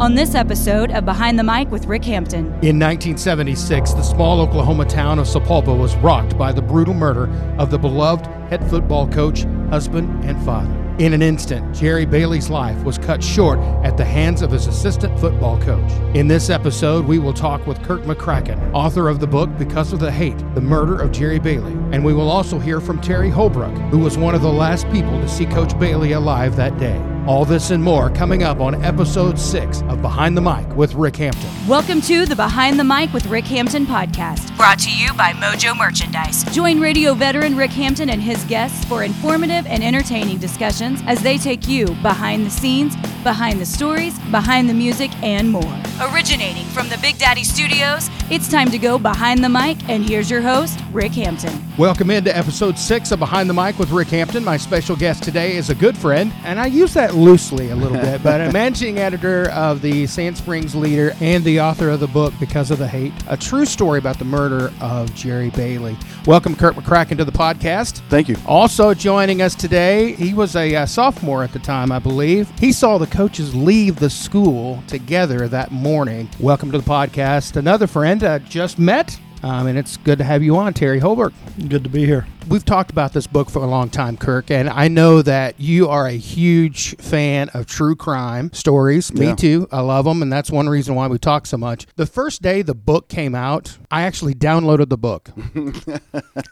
on this episode of Behind the Mic with Rick Hampton. In 1976, the small Oklahoma town of Sapulpa was rocked by the brutal murder of the beloved head football coach, husband, and father. In an instant, Jerry Bailey's life was cut short at the hands of his assistant football coach. In this episode, we will talk with Kurt McCracken, author of the book Because of the Hate, The Murder of Jerry Bailey. And we will also hear from Terry Holbrook, who was one of the last people to see Coach Bailey alive that day. All this and more coming up on Episode 6 of Behind the Mic with Rick Hampton. Welcome to the Behind the Mic with Rick Hampton podcast, brought to you by Mojo Merchandise. Join radio veteran Rick Hampton and his guests for informative and entertaining discussions as they take you behind the scenes, behind the stories, behind the music, and more. Originating from the Big Daddy Studios, it's time to go behind the mic, and here's your host, Rick Hampton. Welcome into Episode 6 of Behind the Mic with Rick Hampton. My special guest today is a good friend, and I use that loosely a little bit, but a managing editor of the Sand Springs Leader and the author of the book Because of the Hate, a true story about the murder of Jerry Bailey. Welcome, Kurt McCracken, to the podcast. Thank you. Also joining us today, he was a sophomore at the time, I believe. He saw the coaches leave the school together that morning. Welcome to the podcast. Another friend I just met. And it's good to have you on, Terry Holbrook. Good to be here. We've talked about this book for a long time, Kirk, and I know that you are a huge fan of true crime stories. Yeah. Me too. I love them, and that's one reason why we talk so much. The first day the book came out, I actually downloaded the book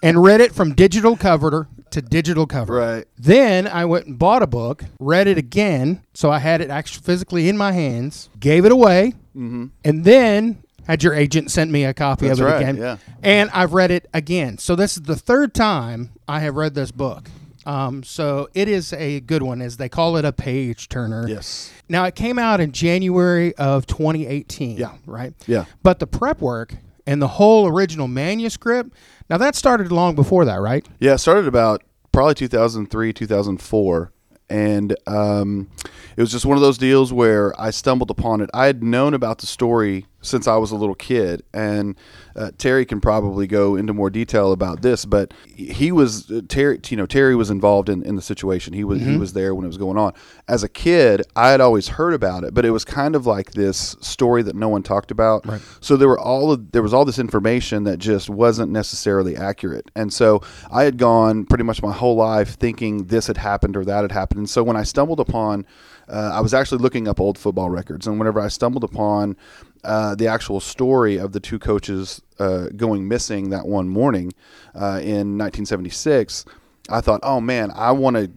and read it from digital cover to digital cover. Right. Then I went and bought a book, read it again, so I had it actually physically in my hands, gave it away, and then had your agent sent me a copy of it again. Yeah. And I've read it again. So this is the third time I have read this book. So it is a good one, as they call it, a page turner. Yes. Now, it came out in January of 2018. Yeah. Right? Yeah. But the prep work and the whole original manuscript, now that started long before that, right? Yeah, it started about probably 2003, 2004. And it was just one of those deals where I stumbled upon it. I had known about the story since I was a little kid, and Terry can probably go into more detail about this, but he was Terry was involved in the situation. He was there when it was going on. As a kid, I had always heard about it, but it was kind of like this story that no one talked about. Right. So there was all this information that just wasn't necessarily accurate. And so I had gone pretty much my whole life thinking this had happened or that had happened. And so when I stumbled upon I was actually looking up old football records, and whenever I stumbled upon the actual story of the two coaches going missing that one morning in 1976, I thought, oh man, I want to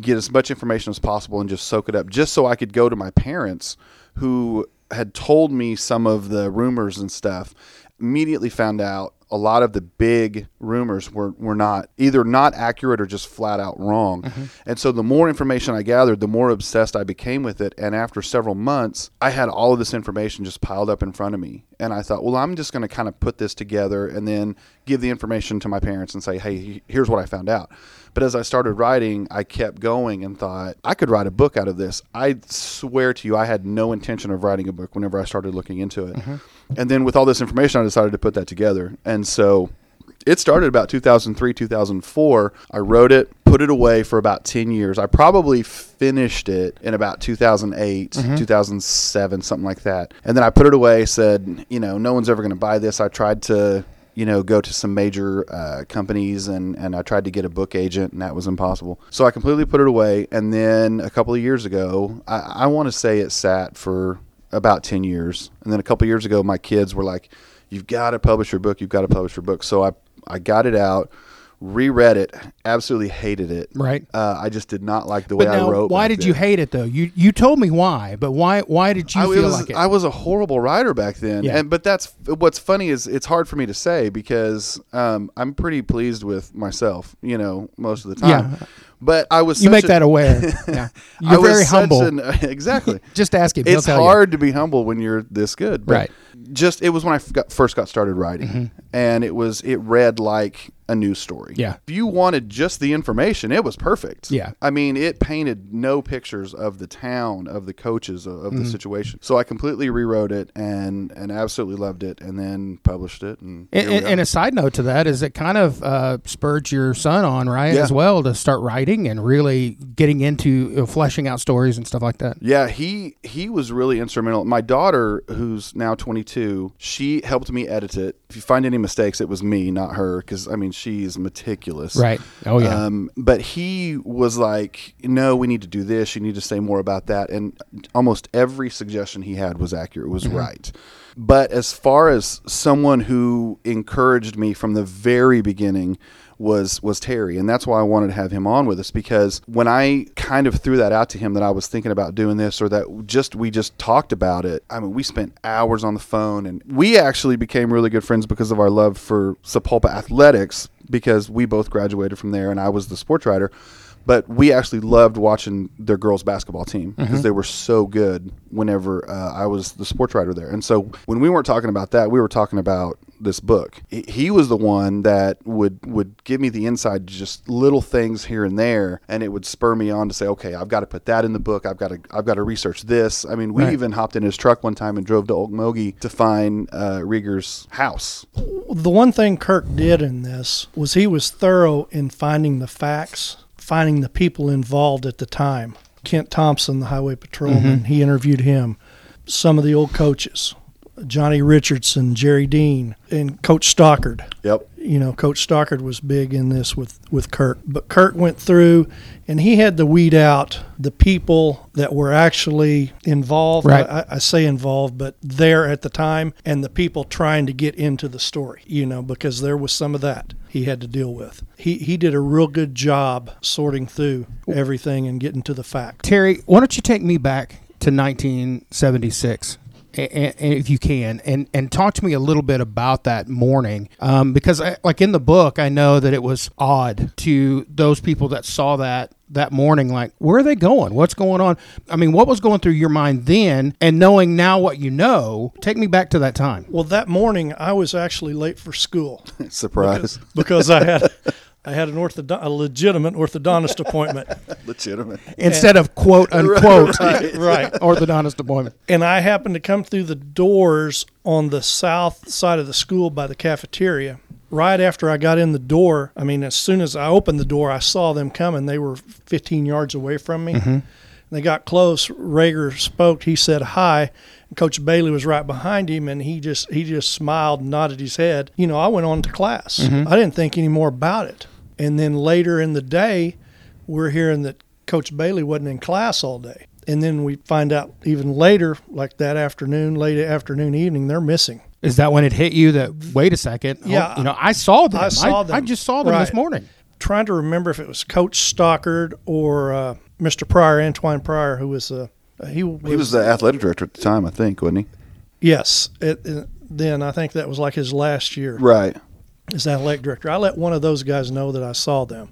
get as much information as possible and just soak it up, just so I could go to my parents, who had told me some of the rumors and stuff. Immediately found out a lot of the big rumors were not either not accurate or just flat out wrong. Mm-hmm. And so the more information I gathered, the more obsessed I became with it. And after several months, I had all of this information just piled up in front of me. And I thought, well, I'm just going to kind of put this together and then give the information to my parents and say, hey, here's what I found out. But as I started writing, I kept going and thought, I could write a book out of this. I swear to you, I had no intention of writing a book whenever I started looking into it. Mm-hmm. And then with all this information, I decided to put that together. And so it started about 2003, 2004. I wrote it, put it away for about 10 years. I probably finished it in about 2008, 2007, something like that. And then I put it away, said, no one's ever going to buy this. I tried to, go to some major companies and I tried to get a book agent, and that was impossible. So I completely put it away. And then a couple of years ago, I want to say it sat for about 10 years. And then a couple of years ago, my kids were like, you've got to publish your book. You've got to publish your book. So I got it out, reread it, absolutely hated it. Right. I just did not like the way I wrote. Why did you hate it though? You told me why, but why did you feel like it? I was a horrible writer back then. Yeah. But that's what's funny is it's hard for me to say because I'm pretty pleased with myself, most of the time. Yeah. But I was. You make that aware. Yeah. You're very humble. Exactly. Just ask him. It's hard to be humble when you're this good. But, right. just, it was when I first got started writing, mm-hmm. and it read like a news story. Yeah. If you wanted just the information, it was perfect. Yeah. I mean, it painted no pictures of the town, of the coaches, of mm-hmm. the situation. So I completely rewrote it and absolutely loved it, and then published it. And a side note to that is it kind of spurred your son on, right, yeah. as well, to start writing and really getting into fleshing out stories and stuff like that. Yeah, he was really instrumental. My daughter, who's now 22, she helped me edit it. If you find any mistakes, it was me, not her, because, I mean, she's meticulous. Right. Oh, yeah. But he was like, no, we need to do this. You need to say more about that. And almost every suggestion he had was accurate, was mm-hmm. right. But as far as someone who encouraged me from the very beginning was Terry. And that's why I wanted to have him on with us, because when I kind of threw that out to him that I was thinking about doing this, or that we just talked about it, I mean, we spent hours on the phone, and we actually became really good friends because of our love for Sapulpa athletics, because we both graduated from there and I was the sports writer. But we actually loved watching their girls basketball team because mm-hmm. they were so good whenever I was the sports writer there. And so when we weren't talking about that, we were talking about this book. He was the one that would give me the inside, just little things here and there, and it would spur me on to say, okay, I've got to put that in the book. I've got to research this. I mean, we right. even hopped in his truck one time and drove to Okmulgee to find Rager's house. The one thing Kirk did in this was he was thorough in finding the facts, finding the people involved at the time. Kent Thompson, the highway patrolman, mm-hmm. he interviewed him. Some of the old coaches, Johnny Richardson, Jerry Dean, and Coach Stockard. Yep. You know, Coach Stockard was big in this with Kirk. But Kirk went through, and he had to weed out the people that were actually involved. Right. I say involved, but there at the time, and the people trying to get into the story, you know, because there was some of that he had to deal with. He did a real good job sorting through everything and getting to the fact. Terry, why don't you take me back to 1976? And if you can, and talk to me a little bit about that morning, because like in the book, I know that it was odd to those people that saw that morning, like, where are they going? What's going on? I mean, what was going through your mind then, and knowing now what you know? Take me back to that time. Well, that morning, I was actually late for school. Surprise. Because I had a legitimate orthodontist appointment. Legitimate. Instead of quote, unquote, right. orthodontist appointment. And I happened to come through the doors on the south side of the school by the cafeteria. Right after I got in the door, I mean, as soon as I opened the door, I saw them coming. They were 15 yards away from me. Mm-hmm. They got close. Rager spoke. He said, hi. And Coach Bailey was right behind him, and he just smiled and nodded his head. You know, I went on to class. Mm-hmm. I didn't think any more about it. And then later in the day, we're hearing that Coach Bailey wasn't in class all day. And then we find out even later, like that afternoon, late afternoon, evening, they're missing. Is that when it hit you that, wait a second, yeah, you know, I saw them. I just saw them right. this morning. Trying to remember if it was Coach Stockard or Mr. Pryor, Antoine Pryor, who was he was the athletic director at the time, I think, wasn't he? Yes. Then I think that was like his last year. Right. As athletic director. I let one of those guys know that I saw them.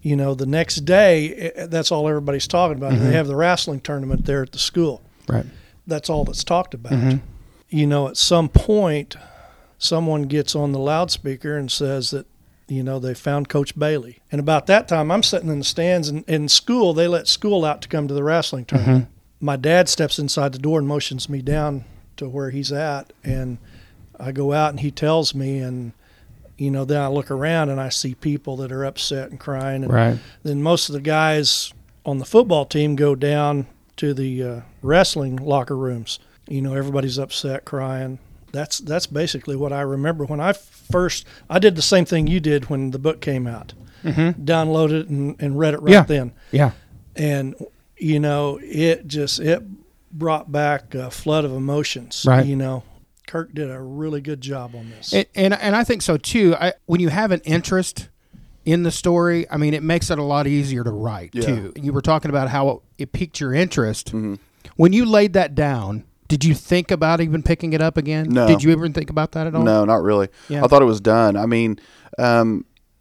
You know, the next day, that's all everybody's talking about. Mm-hmm. They have the wrestling tournament there at the school. Right. That's all that's talked about. Mm-hmm. You know, at some point, someone gets on the loudspeaker and says that, you know, they found Coach Bailey. And about that time, I'm sitting in the stands, and in school, they let school out to come to the wrestling tournament. Mm-hmm. My dad steps inside the door and motions me down to where he's at, and I go out, and he tells me, and you know, then I look around and I see people that are upset and crying. And right. then most of the guys on the football team go down to the wrestling locker rooms. You know, everybody's upset, crying. That's basically what I remember. When I did the same thing you did when the book came out. Mm-hmm. Downloaded it and read it right yeah. then. Yeah. And, you know, it brought back a flood of emotions, right. you know. Kirk did a really good job on this. And I think so, too. When you have an interest in the story, I mean, it makes it a lot easier to write, yeah. too. You were talking about how it piqued your interest. Mm-hmm. When you laid that down, did you think about even picking it up again? No. Did you ever think about that at all? No, not really. Yeah. I thought it was done. I mean,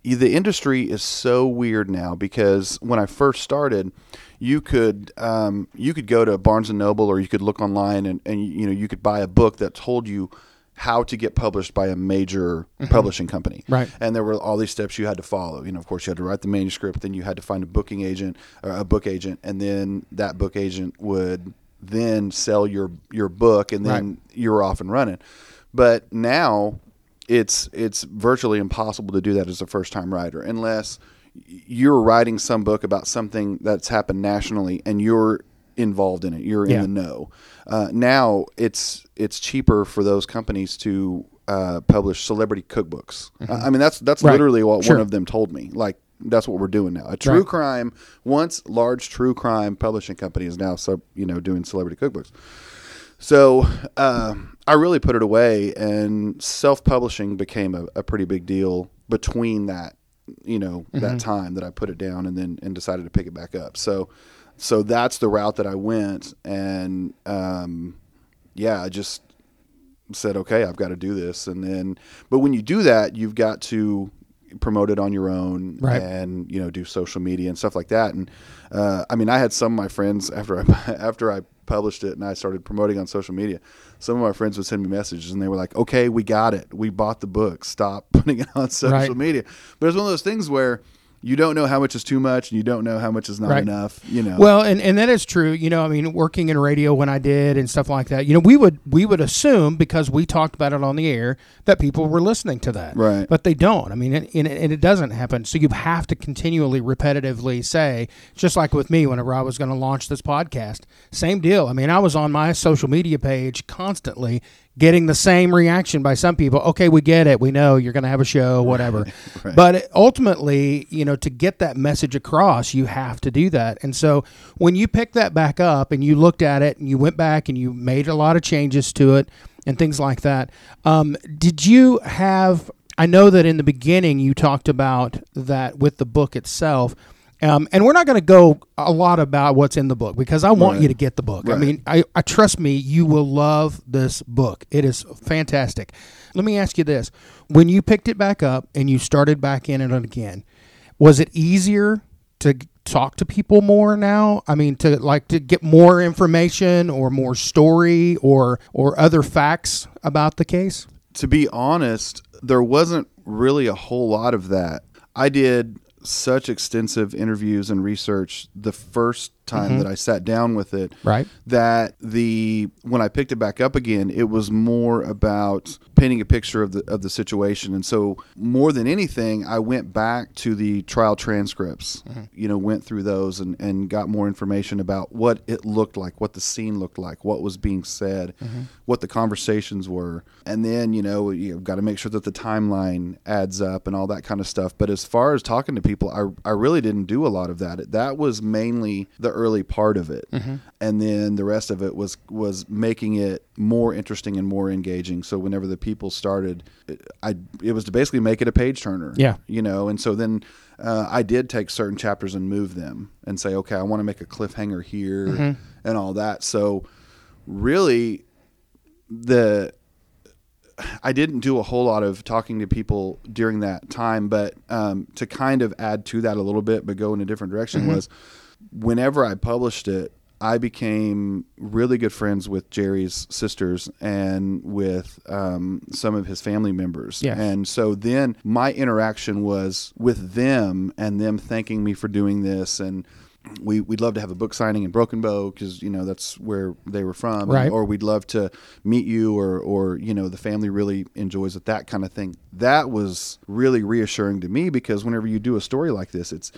the industry is so weird now, because when I first started, you could go to Barnes & Noble, or you could look online, and you know, you could buy a book that told you how to get published by a major publishing company. Right. And there were all these steps you had to follow. You know, of course, you had to write the manuscript, then you had to find a booking agent, or a book agent, and then that book agent would then sell your book, and then you're off and running. But now it's virtually impossible to do that as a first-time writer, unless you're writing some book about something that's happened nationally and you're involved in it. You're in the know. Now it's cheaper for those companies to publish celebrity cookbooks. I mean, that's literally what one of them told me. Like, that's what we're doing now. A true crime, once large true crime publishing company is now doing celebrity cookbooks. So I really put it away, and self-publishing became a pretty big deal between that, that time that I put it down and then decided to pick it back up. So that's the route that I went, and I just said, okay, I've got to do this. And then, but when you do that, you've got to promote it on your own, and do social media and stuff like that. And I mean, I had some of my friends after I published it and I started promoting on social media, some of my friends would send me messages and they were like, okay, we got it, we bought the book, stop putting it on social media. But it's one of those things where you don't know how much is too much, and you don't know how much is not enough, Well, and that is true. I mean, working in radio when I did and stuff like that, we would assume, because we talked about it on the air, that people were listening to that. Right. But they don't. I mean, and it doesn't happen. So you have to continually, repetitively say, just like with me whenever I was going to launch this podcast, same deal. I mean, I was on my social media page constantly getting the same reaction by some people. Okay, we get it. We know you're going to have a show, whatever. Right. But ultimately, to get that message across, you have to do that. And so when you picked that back up and you looked at it and you went back and you made a lot of changes to it and things like that, did you have, I know that in the beginning you talked about that with the book itself. And we're not going to go a lot about what's in the book, because I want you to get the book. Right. I mean, I trust me, you will love this book. It is fantastic. Let me ask you this. When you picked it back up and you started back in it again, was it easier to talk to people more now? I mean, to get more information or more story or other facts about the case? To be honest, there wasn't really a whole lot of that. I did such extensive interviews and research the first time that I sat down with it, that when I picked it back up again, it was more about painting a picture of the situation. And so more than anything, I went back to the trial transcripts, went through those and got more information about what it looked like, what the scene looked like, what was being said, what the conversations were. And then, you've got to make sure that the timeline adds up and all that kind of stuff. But as far as talking to people, I really didn't do a lot of that. That was mainly the early part of it. And then the rest of it was making it more interesting and more engaging. So whenever the people started, it was to basically make it a page turner. Yeah. And so then I did take certain chapters and move them and say, okay, I want to make a cliffhanger here and all that. So really I didn't do a whole lot of talking to people during that time, but to kind of add to that a little bit, but go in a different direction was, whenever I published it, I became really good friends with Jerry's sisters and with some of his family members. Yes. And so then my interaction was with them and them thanking me for doing this. And we'd love to have a book signing in Broken Bow, because, that's where they were from. Right. Or we'd love to meet you or the family really enjoys it, that kind of thing. That was really reassuring to me, because whenever you do a story like this, it's,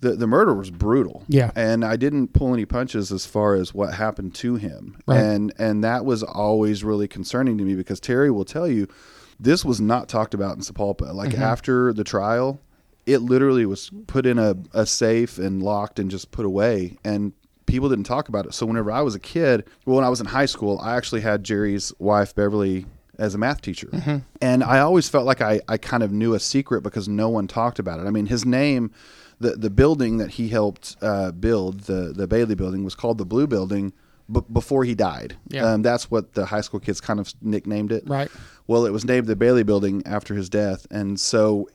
The murder was brutal. Yeah. And I didn't pull any punches as far as what happened to him. Right. And that was always really concerning to me, because Terry will tell you this was not talked about in Sapulpa. Like after the trial, it literally was put in a safe and locked and just put away, and people didn't talk about it. So whenever I was a kid, when I was in high school, I actually had Jerry's wife, Beverly, as a math teacher. And I always felt like I kind of knew a secret because no one talked about it. I mean, his name... The building that he helped build, the Bailey building, was called the Blue Building before he died. Yeah. That's what the high school kids kind of nicknamed it. Right. Well, it was named the Bailey Building after his death. And so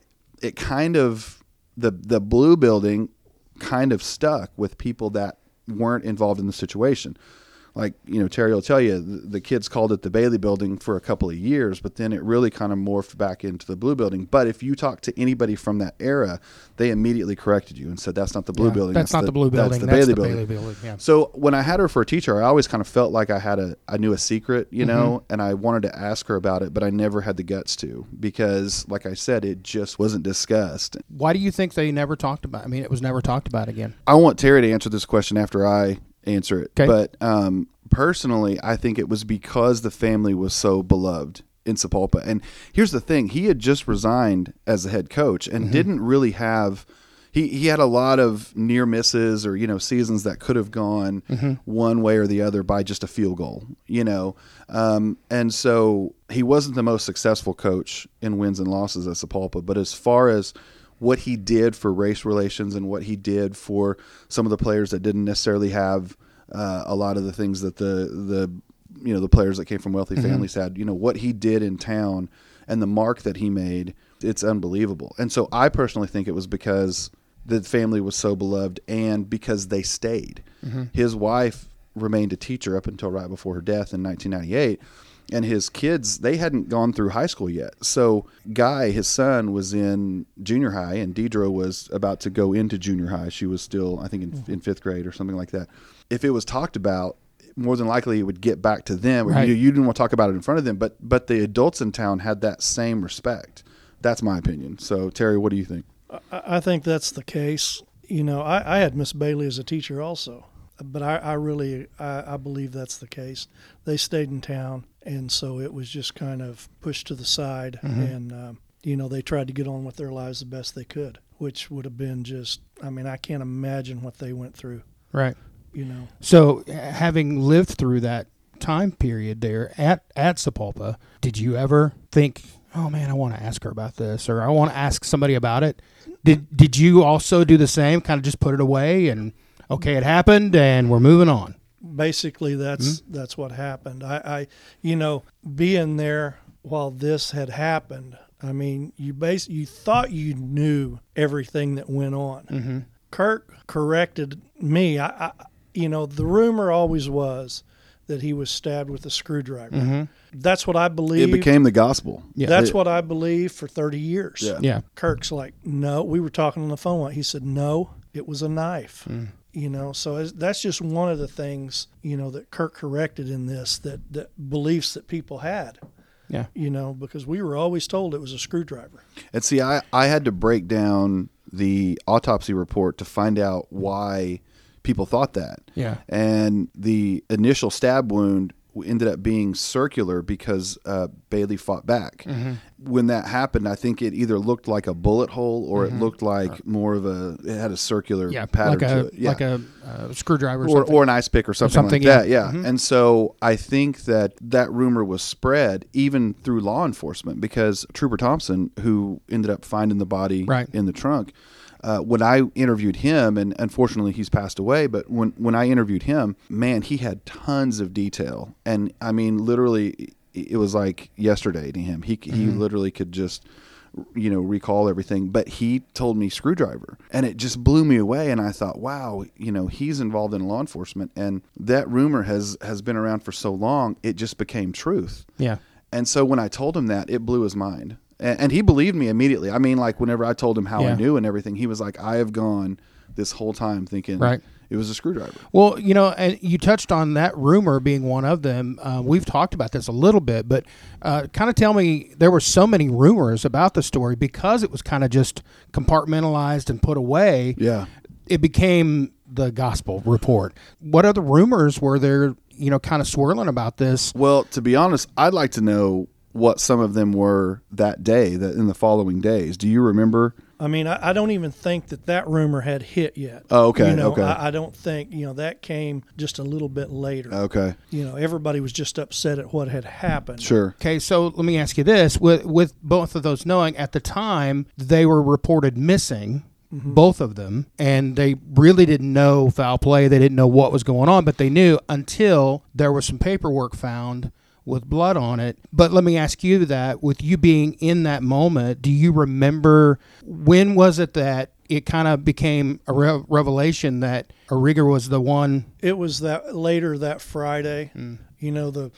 it kind of, the blue building kind of stuck with people that weren't involved in the situation. Like, you know, Terry will tell you, the kids called it the Bailey building for a couple of years, but then it really kind of morphed back into the blue building. But if you talk to anybody from that era, they immediately corrected you and said, that's not the blue building. That's not the blue building. That's the Bailey building. Bailey building. Yeah. So when I had her for a teacher, I always kind of felt like I knew a secret, you know, and I wanted to ask her about it, but I never had the guts to, because like I said, it just wasn't discussed. Why do you think they never talked about it? I mean, it was never talked about again. I want Terry to answer this question after I answer it. Okay. But personally, I think it was because the family was so beloved in Sapulpa. And here's the thing, he had just resigned as the head coach and didn't really have, he had a lot of near misses, or, you know, seasons that could have gone one way or the other by just a field goal, you know. And so he wasn't the most successful coach in wins and losses at Sapulpa, but as far as what he did for race relations and what he did for some of the players that didn't necessarily have a lot of the things that the players that came from wealthy families had, you know, what he did in town and the mark that he made, it's unbelievable. And so I personally think it was because the family was so beloved and because they stayed. His wife remained a teacher up until right before her death in 1998. And his kids, they hadn't gone through high school yet. So Guy, his son, was in junior high, and Deidre was about to go into junior high. She was still, I think, in fifth grade or something like that. If it was talked about, more than likely it would get back to them. Right. You didn't want to talk about it in front of them, but the adults in town had that same respect. That's my opinion. So, Terry, what do you think? I think that's the case. You know, I had Miss Bailey as a teacher also. But I really believe that's the case. They stayed in town, and so it was just kind of pushed to the side. And, you know, they tried to get on with their lives the best they could, which would have been just, I mean, I can't imagine what they went through. Right. You know. So having lived through that time period there at Sapulpa, did you ever think, oh, man, I want to ask her about this, or I want to ask somebody about it? Did you also do the same, kind of just put it away and – okay, it happened, and we're moving on. Basically, that's what happened. I, you know, being there while this had happened, I mean, you thought you knew everything that went on. Kurt corrected me. I, you know, the rumor always was that he was stabbed with a screwdriver. That's what I believe. It became the gospel. Yeah. That's what I believed for 30 years. Yeah. Kirk's like, no. We were talking on the phone. He said, no, it was a knife. You know, so that's just one of the things, you know, that Kurt corrected in this, that beliefs that people had. Yeah. You know, because we were always told it was a screwdriver. And see, I had to break down the autopsy report to find out why people thought that. Yeah. And the initial stab wound ended up being circular because Bailey fought back. When that happened, I think it either looked like a bullet hole or it looked like more of it had a circular pattern to it. Yeah. Like a screwdriver or an ice pick or something like that. Yeah. And so I think that rumor was spread even through law enforcement, because Trooper Thompson, who ended up finding the body in the trunk, when I interviewed him, and unfortunately he's passed away, but when I interviewed him, man, he had tons of detail. And I mean, literally, it was like yesterday to him. He literally could just, you know, recall everything. But he told me screwdriver, and it just blew me away. And I thought, wow, you know, he's involved in law enforcement, and that rumor has been around for so long, it just became truth. Yeah. And so when I told him that, it blew his mind. And he believed me immediately. I mean, like, whenever I told him how I knew and everything, he was like, I have gone this whole time thinking it was a screwdriver. Well, you know, and you touched on that rumor being one of them. We've talked about this a little bit, but kind of tell me, there were so many rumors about the story because it was kind of just compartmentalized and put away. Yeah. It became the gospel report. What other rumors were there, you know, kind of swirling about this? Well, to be honest, I'd like to know what some of them were that day, that in the following days. Do you remember? I mean, I don't even think that rumor had hit yet. Oh, okay. You know, okay. I don't think, you know, that came just a little bit later. Okay. You know, everybody was just upset at what had happened. Sure. Okay, so let me ask you this. With both of those knowing, at the time, they were reported missing, both of them, and they really didn't know foul play. They didn't know what was going on, but they knew until there was some paperwork found with blood on it. But let me ask you that, with you being in that moment, do you remember when was it that it kind of became a revelation that O'Rieger was the one? It was that later that Friday. You know, the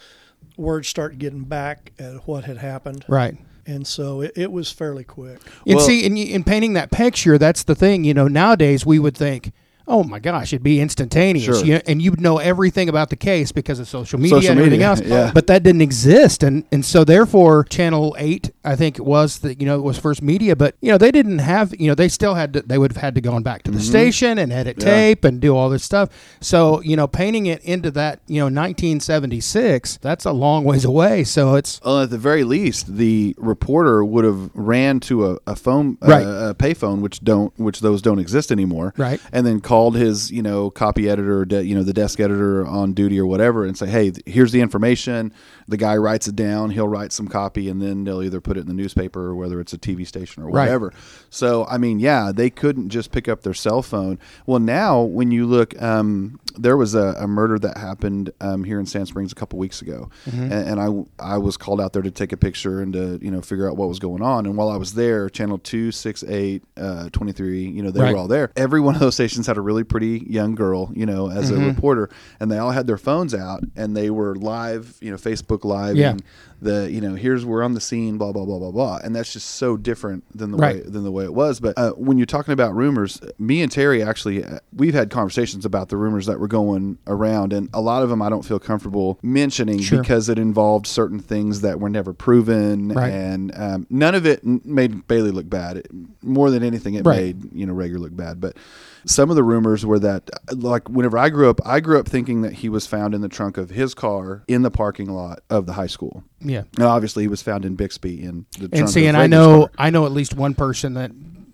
word started getting back at what had happened. Right. And so it was fairly quick. And well, see, in painting that picture, that's the thing. You know, nowadays we would think, oh my gosh, it'd be instantaneous. Sure. And you'd know everything about the case because of social media and everything else. Yeah. But that didn't exist. And so therefore, Channel 8, I think it was, that, you know, it was First Media. But, you know, they didn't have, you know, they still had to, they would have had to go back to the station and edit tape and do all this stuff. So, you know, painting it into that, you know, 1976, that's a long ways away. So it's... Well, at the very least, the reporter would have ran to a payphone, which those don't exist anymore. Right. And then called his, you know, copy editor, you know, the desk editor on duty or whatever, and say, hey, here's the information. The guy writes it down. He'll write some copy, and then they'll either put it in the newspaper or whether it's a TV station or whatever. Right. So, I mean, yeah, they couldn't just pick up their cell phone. Well, now when you look, there was a murder that happened here in Sand Springs a couple weeks ago, and I was called out there to take a picture and to, you know, figure out what was going on. And while I was there, Channel 2, 6, 8, 23, you know, they were all there. Every one of those stations had a really pretty young girl, you know, as a reporter, and they all had their phones out, and they were live, you know, Facebook Live, and the, you know, here's, we're on the scene, blah blah blah blah blah, and that's just so different than the way it was. But when you're talking about rumors, me and Terry actually we've had conversations about the rumors that were going around, and a lot of them I don't feel comfortable mentioning because it involved certain things that were never proven, and none of it made Bailey look bad. More than anything, it made, you know, Rager look bad. But some of the rumors were that, like, whenever I grew up thinking that he was found in the trunk of his car in the parking lot of the high school. Yeah. And obviously he was found in Bixby in the trunk of his car. And I know at least one person that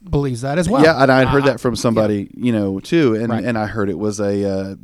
believes that as well. Yeah, and I heard that from somebody, you know, too. And and I heard it was a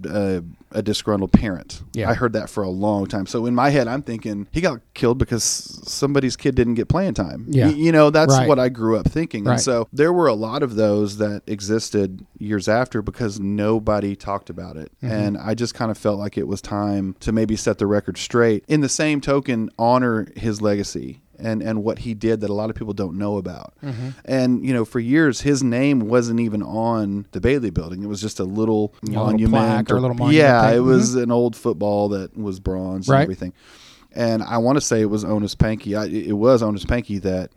disgruntled parent. Yeah. I heard that for a long time. So in my head, I'm thinking he got killed because somebody's kid didn't get playing time. Yeah. You know, that's what I grew up thinking. Right. And so there were a lot of those that existed years after because nobody talked about it. Mm-hmm. And I just kind of felt like it was time to maybe set the record straight. In the same token, honor his legacy. And what he did that a lot of people don't know about. Mm-hmm. And, you know, for years, his name wasn't even on the Bailey building. It was just a little monument. Or a little monument. Yeah, it was an old football that was bronze and everything. And I want to say it was Onus Pankey. It was Onus Pankey that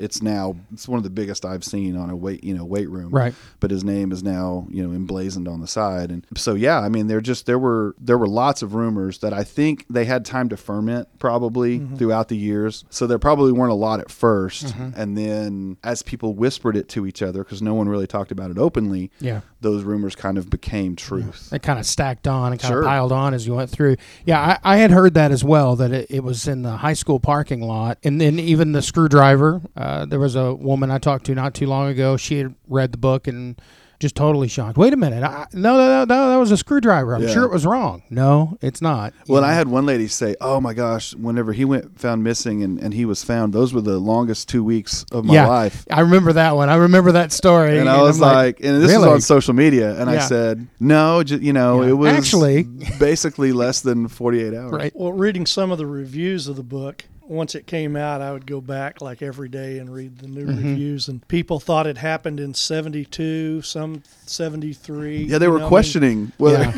it's one of the biggest I've seen on a weight room. Right. But his name is now, you know, emblazoned on the side. And so, yeah, I mean, there were lots of rumors that I think they had time to ferment probably throughout the years. So there probably weren't a lot at first. Mm-hmm. And then as people whispered it to each other, because no one really talked about it openly. Yeah. Those rumors kind of became truth. They kind of stacked on and kind of piled on as you went through. Yeah, I had heard that as well, that it was in the high school parking lot. And then even the screwdriver, there was a woman I talked to not too long ago. She had read the book and just totally shocked. Wait a minute. No, that was a screwdriver. I'm sure it was wrong. No, it's not. Well, I had one lady say, oh my gosh, whenever he went found missing and he was found, those were the longest 2 weeks of my life. I remember that one. I remember that story. And I was like, and this was on social media. And I said, no, you know, it was actually basically less than 48 hours. Right. Well, reading some of the reviews of the book, once it came out, I would go back like every day and read the new reviews, and people thought it happened in 72, some 73. Yeah, they were questioning whether.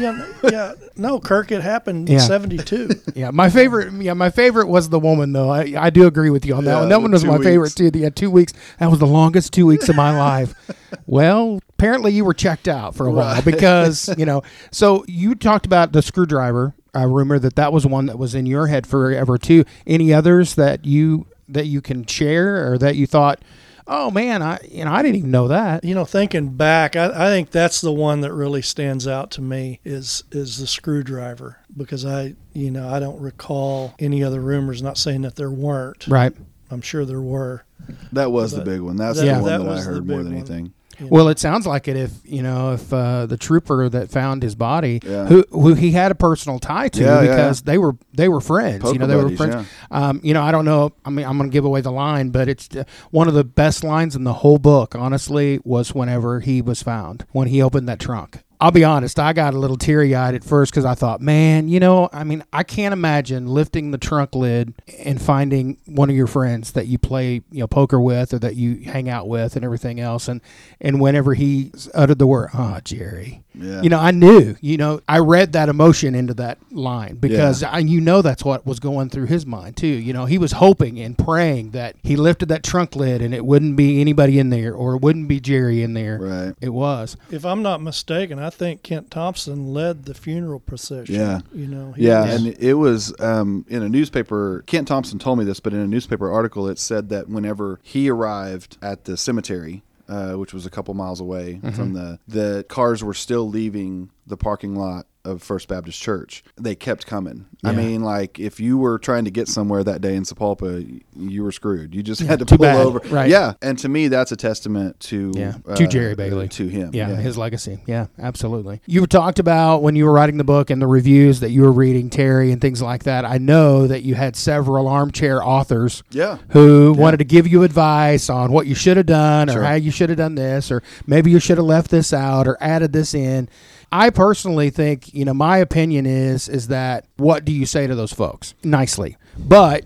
No, Kirk, it happened in 72. My favorite was the woman though. I do agree with you on that one. That one was my favorite too. Yeah, 2 weeks. That was the longest 2 weeks of my life. Well, apparently you were checked out for a while because, you know, so you talked about the screwdriver. A rumor that was one that was in your head forever too. Any others that you can share or that you thought, oh man, I didn't even know that. You know, thinking back, I think that's the one that really stands out to me is the screwdriver, because I don't recall any other rumors. Not saying that there weren't. Right. I'm sure there were. That was the big one. That's the one that I heard more than anything. You know. Well, it sounds like it. If the trooper that found his body, who he had a personal tie to, because they were friends. Poker buddies, were friends. Yeah. I don't know. I mean, I'm going to give away the line, but it's one of the best lines in the whole book. Honestly, was whenever he was found, when he opened that trunk. I'll be honest, I got a little teary-eyed at first because I thought, man, you know, I mean, I can't imagine lifting the trunk lid and finding one of your friends that you play, you know, poker with or that you hang out with and everything else. And whenever he uttered the word, oh, Jerry, yeah. You know, I knew, you know, I read that emotion into that line because yeah. You know, that's what was going through his mind too. You know, he was hoping and praying that he lifted that trunk lid and it wouldn't be anybody in there or it wouldn't be Jerry in there. Right. It was. If I'm not mistaken, I think Kent Thompson led the funeral procession. Yeah. You know, and it was in a newspaper. Kent Thompson told me this, but in a newspaper article, it said that whenever he arrived at the cemetery, which was a couple miles away mm-hmm. from the cars were still leaving the parking lot of First Baptist Church. They kept coming. Yeah. I mean, like, if you were trying to get somewhere that day in Sapulpa, you were screwed. You just had to pull over. Right. Yeah. And to me, that's a testament to Jerry Bailey. To him. Yeah, his legacy. Yeah, absolutely. You talked about when you were writing the book and the reviews that you were reading, Terry, and things like that. I know that you had several armchair authors who wanted to give you advice on what you should have done or how you should have done this or maybe you should have left this out or added this in. I personally think, you know, my opinion is that what do you say to those folks nicely? But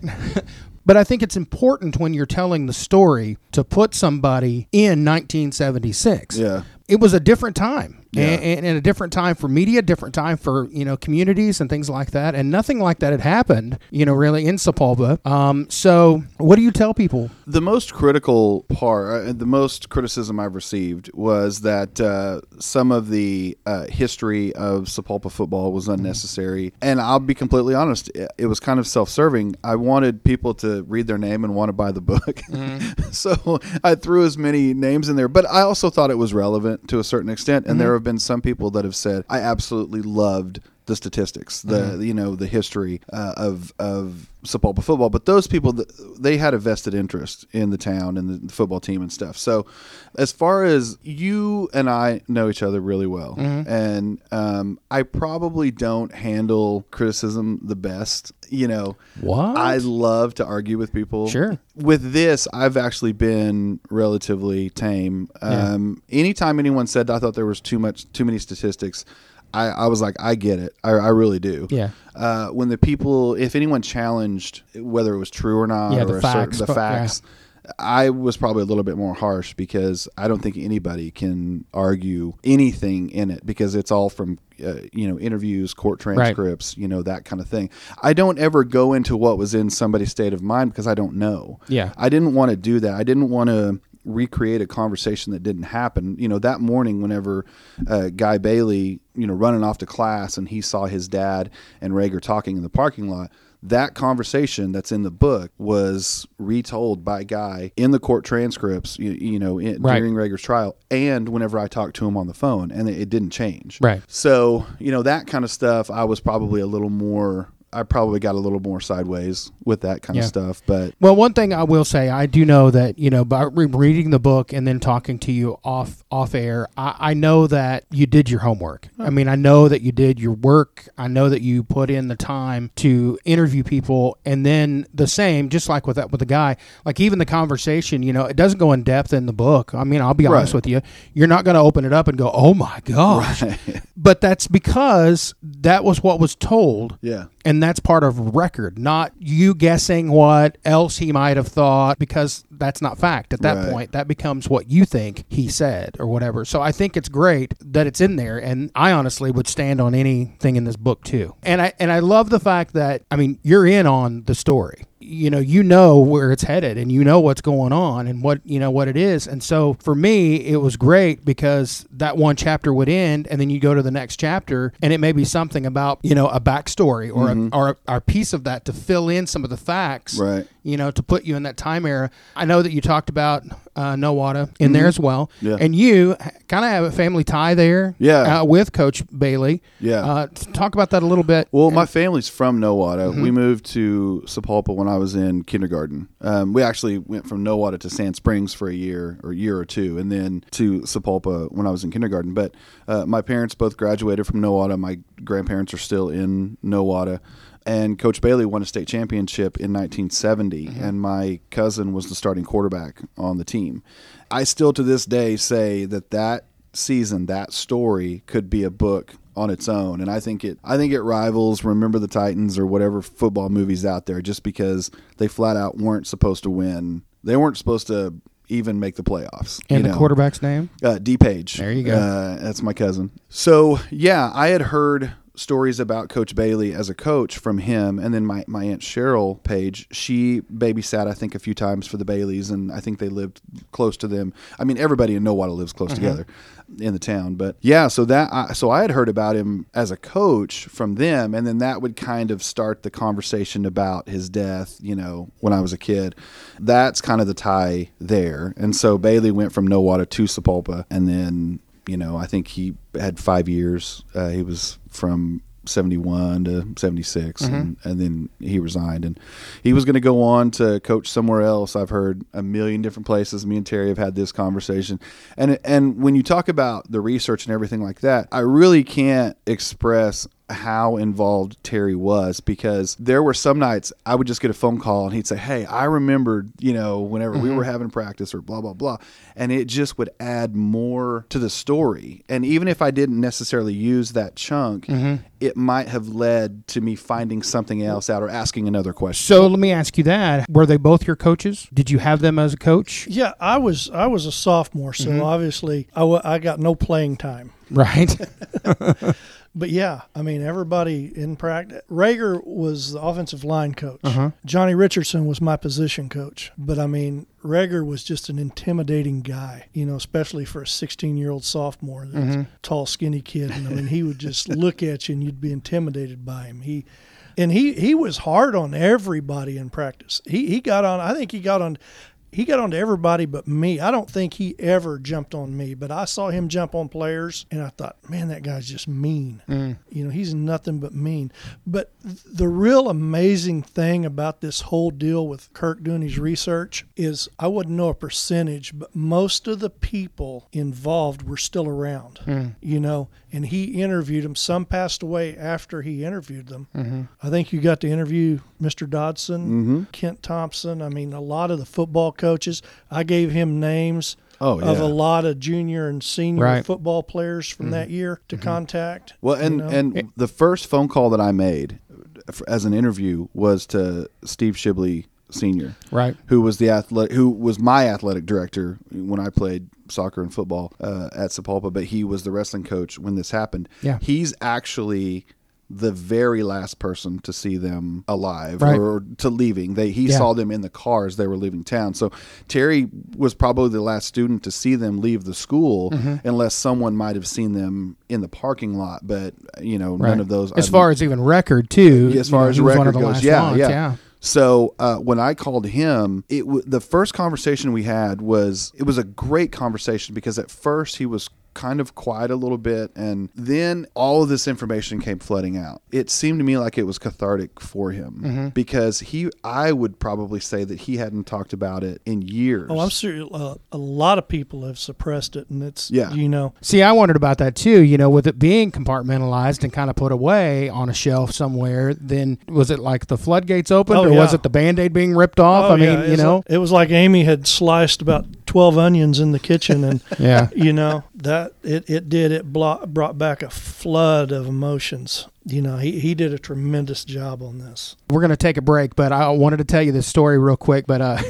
I think it's important when you're telling the story to put somebody in 1976. Yeah. It was a different time. Yeah. And a different time for media, different time for, you know, communities and things like that. And nothing like that had happened, you know, really in Sapulpa. So what do you tell people? The most critical part, the most criticism I've received was that some of the history of Sapulpa football was unnecessary. Mm-hmm. And I'll be completely honest, it was kind of self-serving. I wanted people to read their name and want to buy the book. Mm-hmm. So I threw as many names in there. But I also thought it was relevant to a certain extent. And mm-hmm. there have been some people that have said, I absolutely loved the statistics, the mm-hmm. you know, the history of Sapulpa football, but those people, they had a vested interest in the town and the football team and stuff. So as far as you and I know each other really well, mm-hmm. and I probably don't handle criticism the best. You know, what? I love to argue with people. Sure. With this, I've actually been relatively tame. Anytime anyone said I thought there was too many statistics, I was like, I get it. I really do. Yeah. When the people, if anyone challenged whether it was true or not, or the facts, I was probably a little bit more harsh because I don't think anybody can argue anything in it because it's all from, you know, interviews, court transcripts, right. You know, that kind of thing. I don't ever go into what was in somebody's state of mind because I don't know. Yeah. I didn't want to do that. I didn't want to recreate a conversation that didn't happen. You know, that morning whenever Guy Bailey, you know, running off to class and he saw his dad and Rager talking in the parking lot, that conversation that's in the book was retold by Guy in the court transcripts, you know, during Rager's trial and whenever I talked to him on the phone, and it didn't change. Right. So, you know, that kind of stuff, I probably got a little more sideways with that kind of stuff. But well, one thing I will say, I do know that, you know, by reading the book and then talking to you off air, I know that you did your homework. I mean, I know that you did your work. I know that you put in the time to interview people. And then the same, just like with the guy, like even the conversation, you know, it doesn't go in depth in the book. I mean, I'll be honest with you. You're not going to open it up and go, oh my gosh. Right. But that's because that was what was told. Yeah. And that's part of record, not you guessing what else he might have thought, because that's not fact. At that point, that becomes what you think he said or whatever. So I think it's great that it's in there. And I honestly would stand on anything in this book, too. And I love the fact that, I mean, you're in on the story. You know where it's headed and you know what's going on and what, you know, what it is. And so for me, it was great because that one chapter would end and then you go to the next chapter and it may be something about, you know, a backstory or mm-hmm. or a piece of that to fill in some of the facts, right. You know, to put you in that time era. I know that you talked about Nowata in mm-hmm. there as well. Yeah. And you kind of have a family tie there with Coach Bailey. Yeah. Talk about that a little bit. Well, my family's from Nowata. Mm-hmm. We moved to Sapulpa when I was in kindergarten. We actually went from Nowata to Sand Springs for a year or two, and then to Sapulpa when I was in kindergarten. But my parents both graduated from Nowata. My grandparents are still in Nowata. And Coach Bailey won a state championship in 1970, mm-hmm. and my cousin was the starting quarterback on the team. I still to this day say that season, that story could be a book on its own. And I think it rivals Remember the Titans or whatever football movies out there, just because they flat out weren't supposed to win. They weren't supposed to even make the playoffs. And the quarterback's name? D. Page. There you go. That's my cousin. So, yeah, I had heard stories about Coach Bailey as a coach from him. And then my Aunt Cheryl Page, she babysat, I think, a few times for the Baileys, and I think they lived close to them. I mean, everybody in Nowata lives close together in the town. But yeah, so I had heard about him as a coach from them, and then that would kind of start the conversation about his death, you know, when I was a kid. That's kind of the tie there. And so Bailey went from Nowata to Sapulpa, and then, you know, I think he had 5 years. He was from 71 to 76, and then he resigned. And he was going to go on to coach somewhere else. I've heard a million different places. Me and Terry have had this conversation. And when you talk about the research and everything like that, I really can't express how involved Terry was, because there were some nights I would just get a phone call and he'd say, hey, I remembered, you know, whenever we were having practice or blah, blah, blah. And it just would add more to the story. And even if I didn't necessarily use that chunk, it might have led to me finding something else out or asking another question. So let me ask you that. Were they both your coaches? Did you have them as a coach? Yeah, I was a sophomore. So obviously I got no playing time. Right. But yeah, I mean, everybody in practice. Rager was the offensive line coach. Johnny Richardson was my position coach. But I mean, Rager was just an intimidating guy, you know, especially for a 16-year-old sophomore, that's tall, skinny kid. And I mean, he would just look at you and you'd be intimidated by him. He was hard on everybody in practice. He got on to everybody but me. I don't think he ever jumped on me, but I saw him jump on players, and I thought, man, that guy's just mean. You know, he's nothing but mean. But the real amazing thing about this whole deal with Kirk doing his research is I wouldn't know a percentage, but most of the people involved were still around, you know, and he interviewed them. Some passed away after he interviewed them. I think you got to interview Mr. Dodson, Kent Thompson. I mean, a lot of the football coaches. I gave him names of a lot of junior and senior football players from that year to contact. Well, and the first phone call that I made as an interview was to Steve Shibley Senior, right, who was my athletic director when I played soccer and football at Sapulpa, but he was the wrestling coach when this happened. Yeah, he's actually the very last person to see them alive or to leaving. He saw them in the car as they were leaving town. So Terry was probably the last student to see them leave the school, unless someone might have seen them in the parking lot. But, you know, none of those. As far as even record, too. As far as record goes, yeah. So when I called him, the first conversation we had was a great conversation, because at first he was kind of quiet a little bit, and then all of this information came flooding out. It seemed to me like it was cathartic for him, because I would probably say that he hadn't talked about it in years. Oh, I'm sure a lot of people have suppressed it, and it's, you know. See, I wondered about that too, you know, with it being compartmentalized and kind of put away on a shelf somewhere, then was it like the floodgates opened, or was it the Band-Aid being ripped off? You know. It was like Amy had sliced about 12 onions in the kitchen, and you know, that it brought back a flood of emotions. You know, he did a tremendous job on this. We're going to take a break, but I wanted to tell you this story real quick, but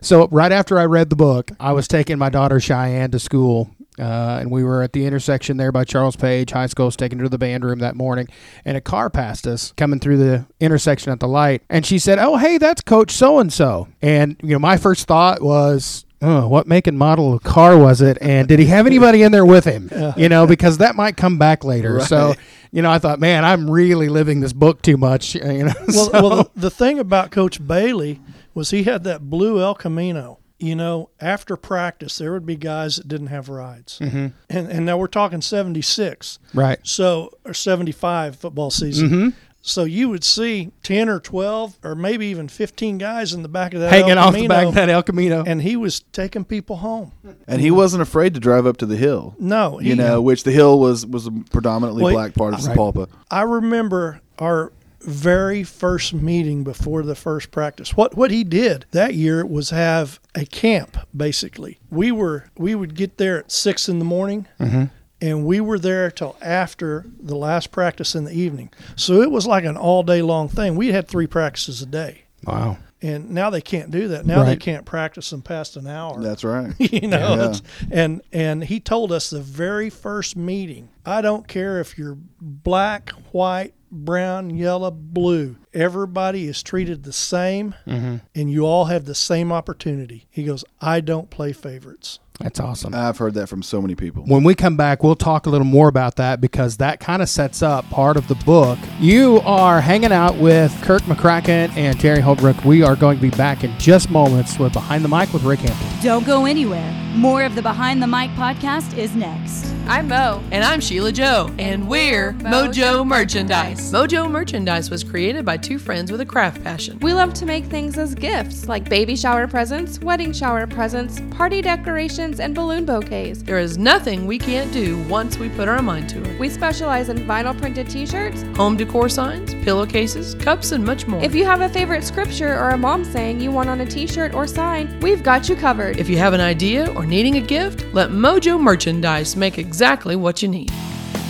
so right after I read the book, I was taking my daughter Cheyenne to school. And we were at the intersection there by Charles Page High School, taking her to the band room that morning, and a car passed us coming through the intersection at the light. And she said, "Oh, hey, that's Coach so-and-so." And, you know, my first thought was, oh, what make and model of car was it? And did he have anybody in there with him? You know, because that might come back later. Right. So, you know, I thought, man, I'm really living this book too much. You know, the thing about Coach Bailey was he had that blue El Camino. You know, after practice, there would be guys that didn't have rides. And now we're talking 76. Right. So, or 75 football season. So you would see 10 or 12 or maybe even 15 guys in the back of that hanging off the back of that El Camino. And he was taking people home. And he wasn't afraid to drive up to the hill. No. Which the hill was a predominantly black part of Sapulpa. I remember our very first meeting before the first practice. What he did that year was have a camp, basically. We would get there at 6 a.m. Mm-hmm. And we were there till after the last practice in the evening. So it was like an all day long thing. We had 3 practices a day. Wow. And now they can't do that. Now Right. They can't practice them past an hour. That's right. You know, yeah. And he told us the very first meeting, I don't care if you're black, white, brown, yellow, blue, everybody is treated the same, mm-hmm. and you all have the same opportunity. He goes, I don't play favorites. That's awesome. I've heard that from so many people. When we come back, we'll talk a little more about that because that kind of sets up part of the book. You are hanging out with Kurt McCracken and Terry Holbrook. We are going to be back in just moments with Behind the Mic with Rick Hampton. Don't go anywhere. More of the Behind the Mic podcast is next. I'm Mo. And I'm Sheila Joe. And we're Mojo Merchandise. Mojo Merchandise was created by 2 friends with a craft passion. We love to make things as gifts like baby shower presents, wedding shower presents, party decorations, and balloon bouquets. There is nothing we can't do once we put our mind to it. We specialize in vinyl printed t-shirts, home decor signs, pillowcases, cups, and much more. If you have a favorite scripture or a mom saying you want on a t-shirt or sign, we've got you covered. If you have an idea or needing a gift, let Mojo Merchandise make exactly what you need.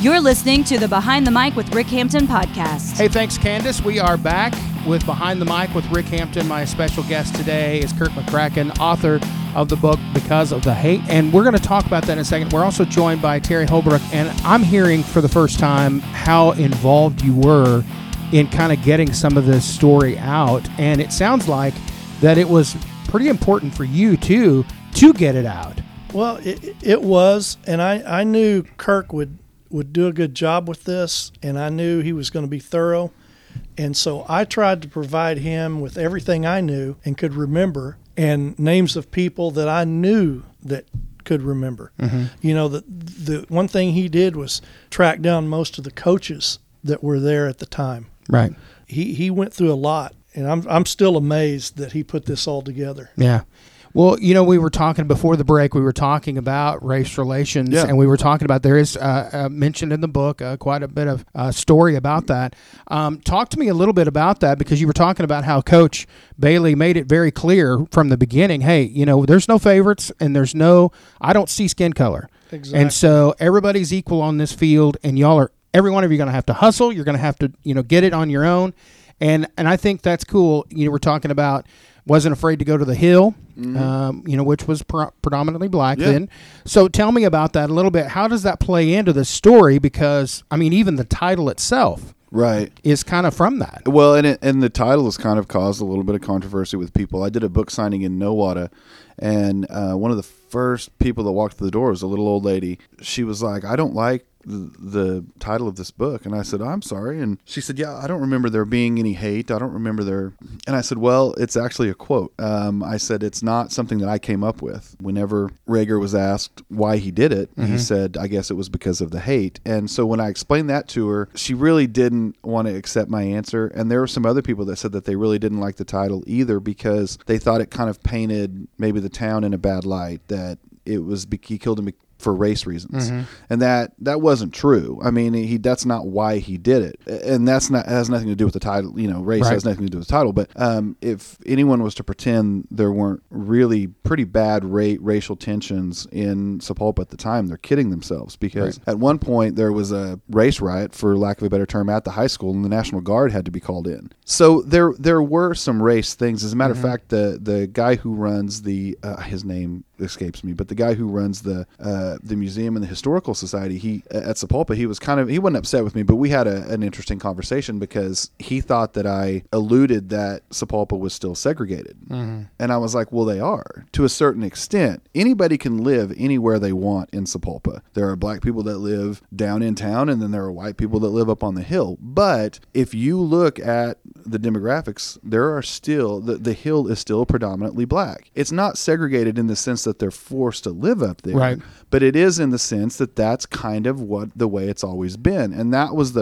You're listening to the Behind the Mic with Rick Hampton podcast. Hey, thanks, Candace. We are back with Behind the Mic with Rick Hampton. My special guest today is Kurt McCracken, author of the book Because of the Hate. And we're going to talk about that in a second. We're also joined by Terry Holbrook. And I'm hearing for the first time how involved you were in kind of getting some of this story out. And it sounds like that it was pretty important for you, too, to get it out. Well, it was. And I knew Kirk would do a good job with this, and I knew he was going to be thorough. And so I tried to provide him with everything I knew and could remember, and names of people that I knew that could remember. Mm-hmm. You know, the one thing he did was track down most of the coaches that were there at the time. Right. He went through a lot, and I'm still amazed that he put this all together. Yeah. Well, you know, we were talking before the break, we were talking about race relations, yeah. and we were talking about, there is mentioned in the book quite a bit of story about that. Talk to me a little bit about that, because you were talking about how Coach Bailey made it very clear from the beginning, hey, you know, there's no favorites and there's no, I don't see skin color. Exactly. And so everybody's equal on this field, and y'all are, every one of you are going to have to hustle, you're going to have to, you know, get it on your own. And I think that's cool. You know, we're talking about, wasn't afraid to go to the hill, mm-hmm. You know, which was predominantly black yeah. then. So tell me about that a little bit. How does that play into the story? Because, I mean, even the title itself right. is kind of from that. Well, and the title has kind of caused a little bit of controversy with people. I did a book signing in Nowata, and one of the first people that walked through the door was a little old lady. She was like, I don't like the title of this book. And I said, I'm sorry. And she said, yeah, I don't remember there being any hate. I don't remember there. And I said, well, it's actually a quote. I said, it's not something that I came up with. Whenever Rager was asked why he did it, mm-hmm. he said, I guess it was because of the hate. And so when I explained that to her, she really didn't want to accept my answer. And there were some other people that said that they really didn't like the title either, because they thought it kind of painted maybe the town in a bad light, that it was, he killed him for race reasons, mm-hmm. and that wasn't true. I mean, that's not why he did it, and has nothing to do with the title. You know, race right. has nothing to do with the title. But if anyone was to pretend there weren't really pretty bad racial tensions in Sapulpa at the time, they're kidding themselves, because right. at one point there was a race riot, for lack of a better term, at the high school, and the National Guard had to be called in. So there were some race things. As a matter mm-hmm. of fact, the guy who runs the his name escapes me, but the guy who runs the museum and the historical society, he at Sapulpa, he wasn't upset with me, but we had an interesting conversation, because he thought that I alluded that Sapulpa was still segregated, mm-hmm. and I was like, well, they are to a certain extent. Anybody can live anywhere they want in Sapulpa. There are black people that live down in town, and then there are white people that live up on the hill. But if you look at the demographics, there are still, the Hill is still predominantly black. It's not segregated in the sense that they're forced to live up there, right, but it is in the sense that that's kind of the way it's always been. And that was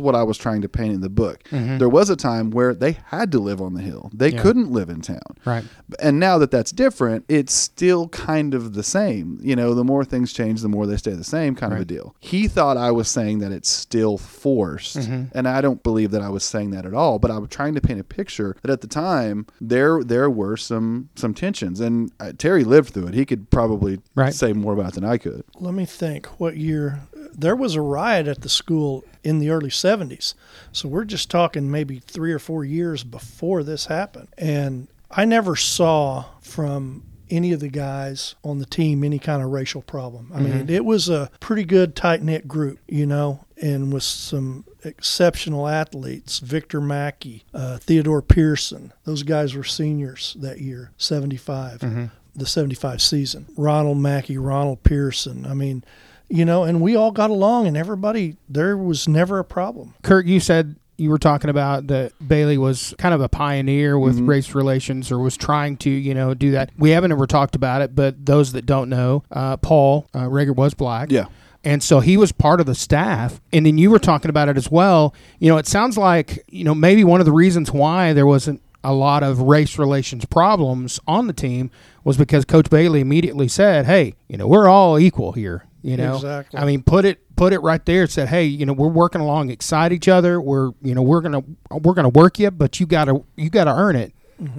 what I was trying to paint in the book. Mm-hmm. There was a time where they had to live on the Hill. They couldn't live in town. Right. And now that that's different, it's still kind of the same. You know, the more things change, the more they stay the same kind of a deal. He thought I was saying that it's still forced, and I don't believe that I was saying that at all, but I was trying to paint a picture that at the time there were some tensions, and Terry lived through it. He could probably say more about it than I could. Let me think what year. There was a riot at the school in the early 70s. So we're just talking maybe 3 or 4 years before this happened. And I never saw from any of the guys on the team any kind of racial problem. I mean, it was a pretty good tight-knit group, you know, and with some exceptional athletes. Victor Mackey, Theodore Pearson. Those guys were seniors that year, 75, the 75 season. Ronald Mackey, Ronald Pearson. I mean, you know, and we all got along, and everybody, there was never a problem. Kurt, you said you were talking about that Bailey was kind of a pioneer with race relations, or was trying to, you know, do that. We haven't ever talked about it, but those that don't know, Paul Rager was black. Yeah. And so he was part of the staff. And then you were talking about it as well. You know, it sounds like, you know, maybe one of the reasons why there wasn't a lot of race relations problems on the team was because Coach Bailey immediately said, hey, you know, we're all equal here. You know, exactly. I mean, put it right there. It said, hey, you know, we're working along, excite each other. We're, you know, we're gonna work you, but you gotta earn it,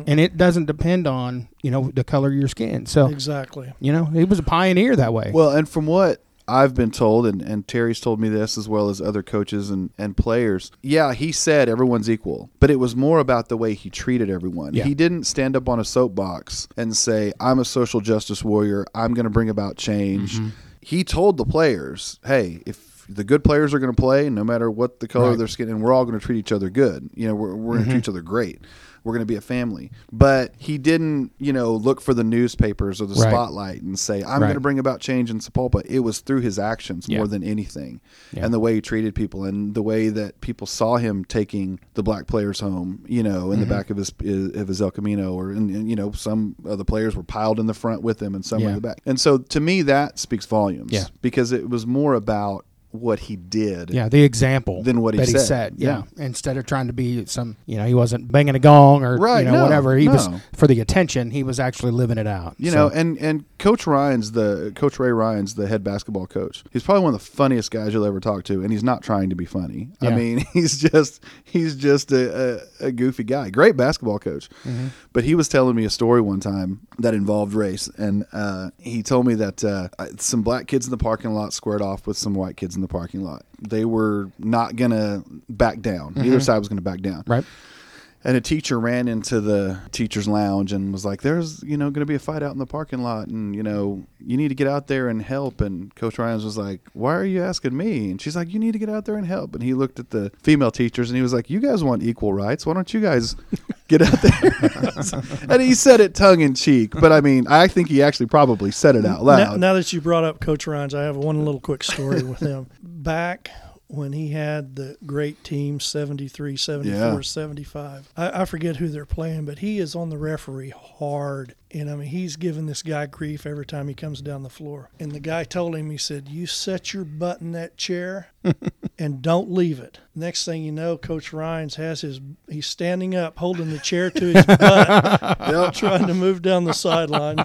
and it doesn't depend on, you know, the color of your skin. So exactly, you know, he was a pioneer that way. Well, and from what I've been told, and Terry's told me this as well as other coaches and players. Yeah, he said everyone's equal, but it was more about the way he treated everyone. Yeah. He didn't stand up on a soapbox and say, I'm a social justice warrior. I'm going to bring about change. Mm-hmm. He told the players, hey, if the good players are going to play, no matter what the color of their skin, and we're all going to treat each other good. You know, we're going to treat each other great. We're going to be a family. But he didn't, you know, look for the newspapers or the spotlight and say, I'm going to bring about change in Sapulpa. It was through his actions more than anything, and the way he treated people, and the way that people saw him taking the black players home, you know, in the back of his El Camino, or, you know, some of the players were piled in the front with him and some in the back. And so to me, that speaks volumes because it was more about what he did, the example, than what he said. Instead of trying to be some, you know, he wasn't banging a gong or whatever. He was for the attention. He was actually living it out. You know, and Coach Ray Ryans, the head basketball coach, he's probably one of the funniest guys you'll ever talk to, and he's not trying to be funny. I mean, he's just a goofy guy. Great basketball coach, but he was telling me a story one time that involved race, and he told me that some black kids in the parking lot squared off with some white kids in the parking lot. They were not gonna back down. Neither side was gonna back down, right? And a teacher ran into the teacher's lounge and was like, there's, you know, gonna be a fight out in the parking lot, and, you know, you need to get out there and help. And Coach Ryans was like, why are you asking me? And she's like, you need to get out there and help. And he looked at the female teachers and he was like, you guys want equal rights, why don't you guys get out there? And he said it tongue-in-cheek, but I mean, I think he actually probably said it out loud. Now that you brought up Coach Ryans, I have one little quick story with him. Back when he had the great team, 73, 74, 75, I forget who they're playing, but he is on the referee hard. And I mean, he's giving this guy grief every time he comes down the floor. And the guy told him, he said, you set your butt in that chair and don't leave it. Next thing you know, Coach Ryans he's standing up, holding the chair to his butt, trying to move down the sideline.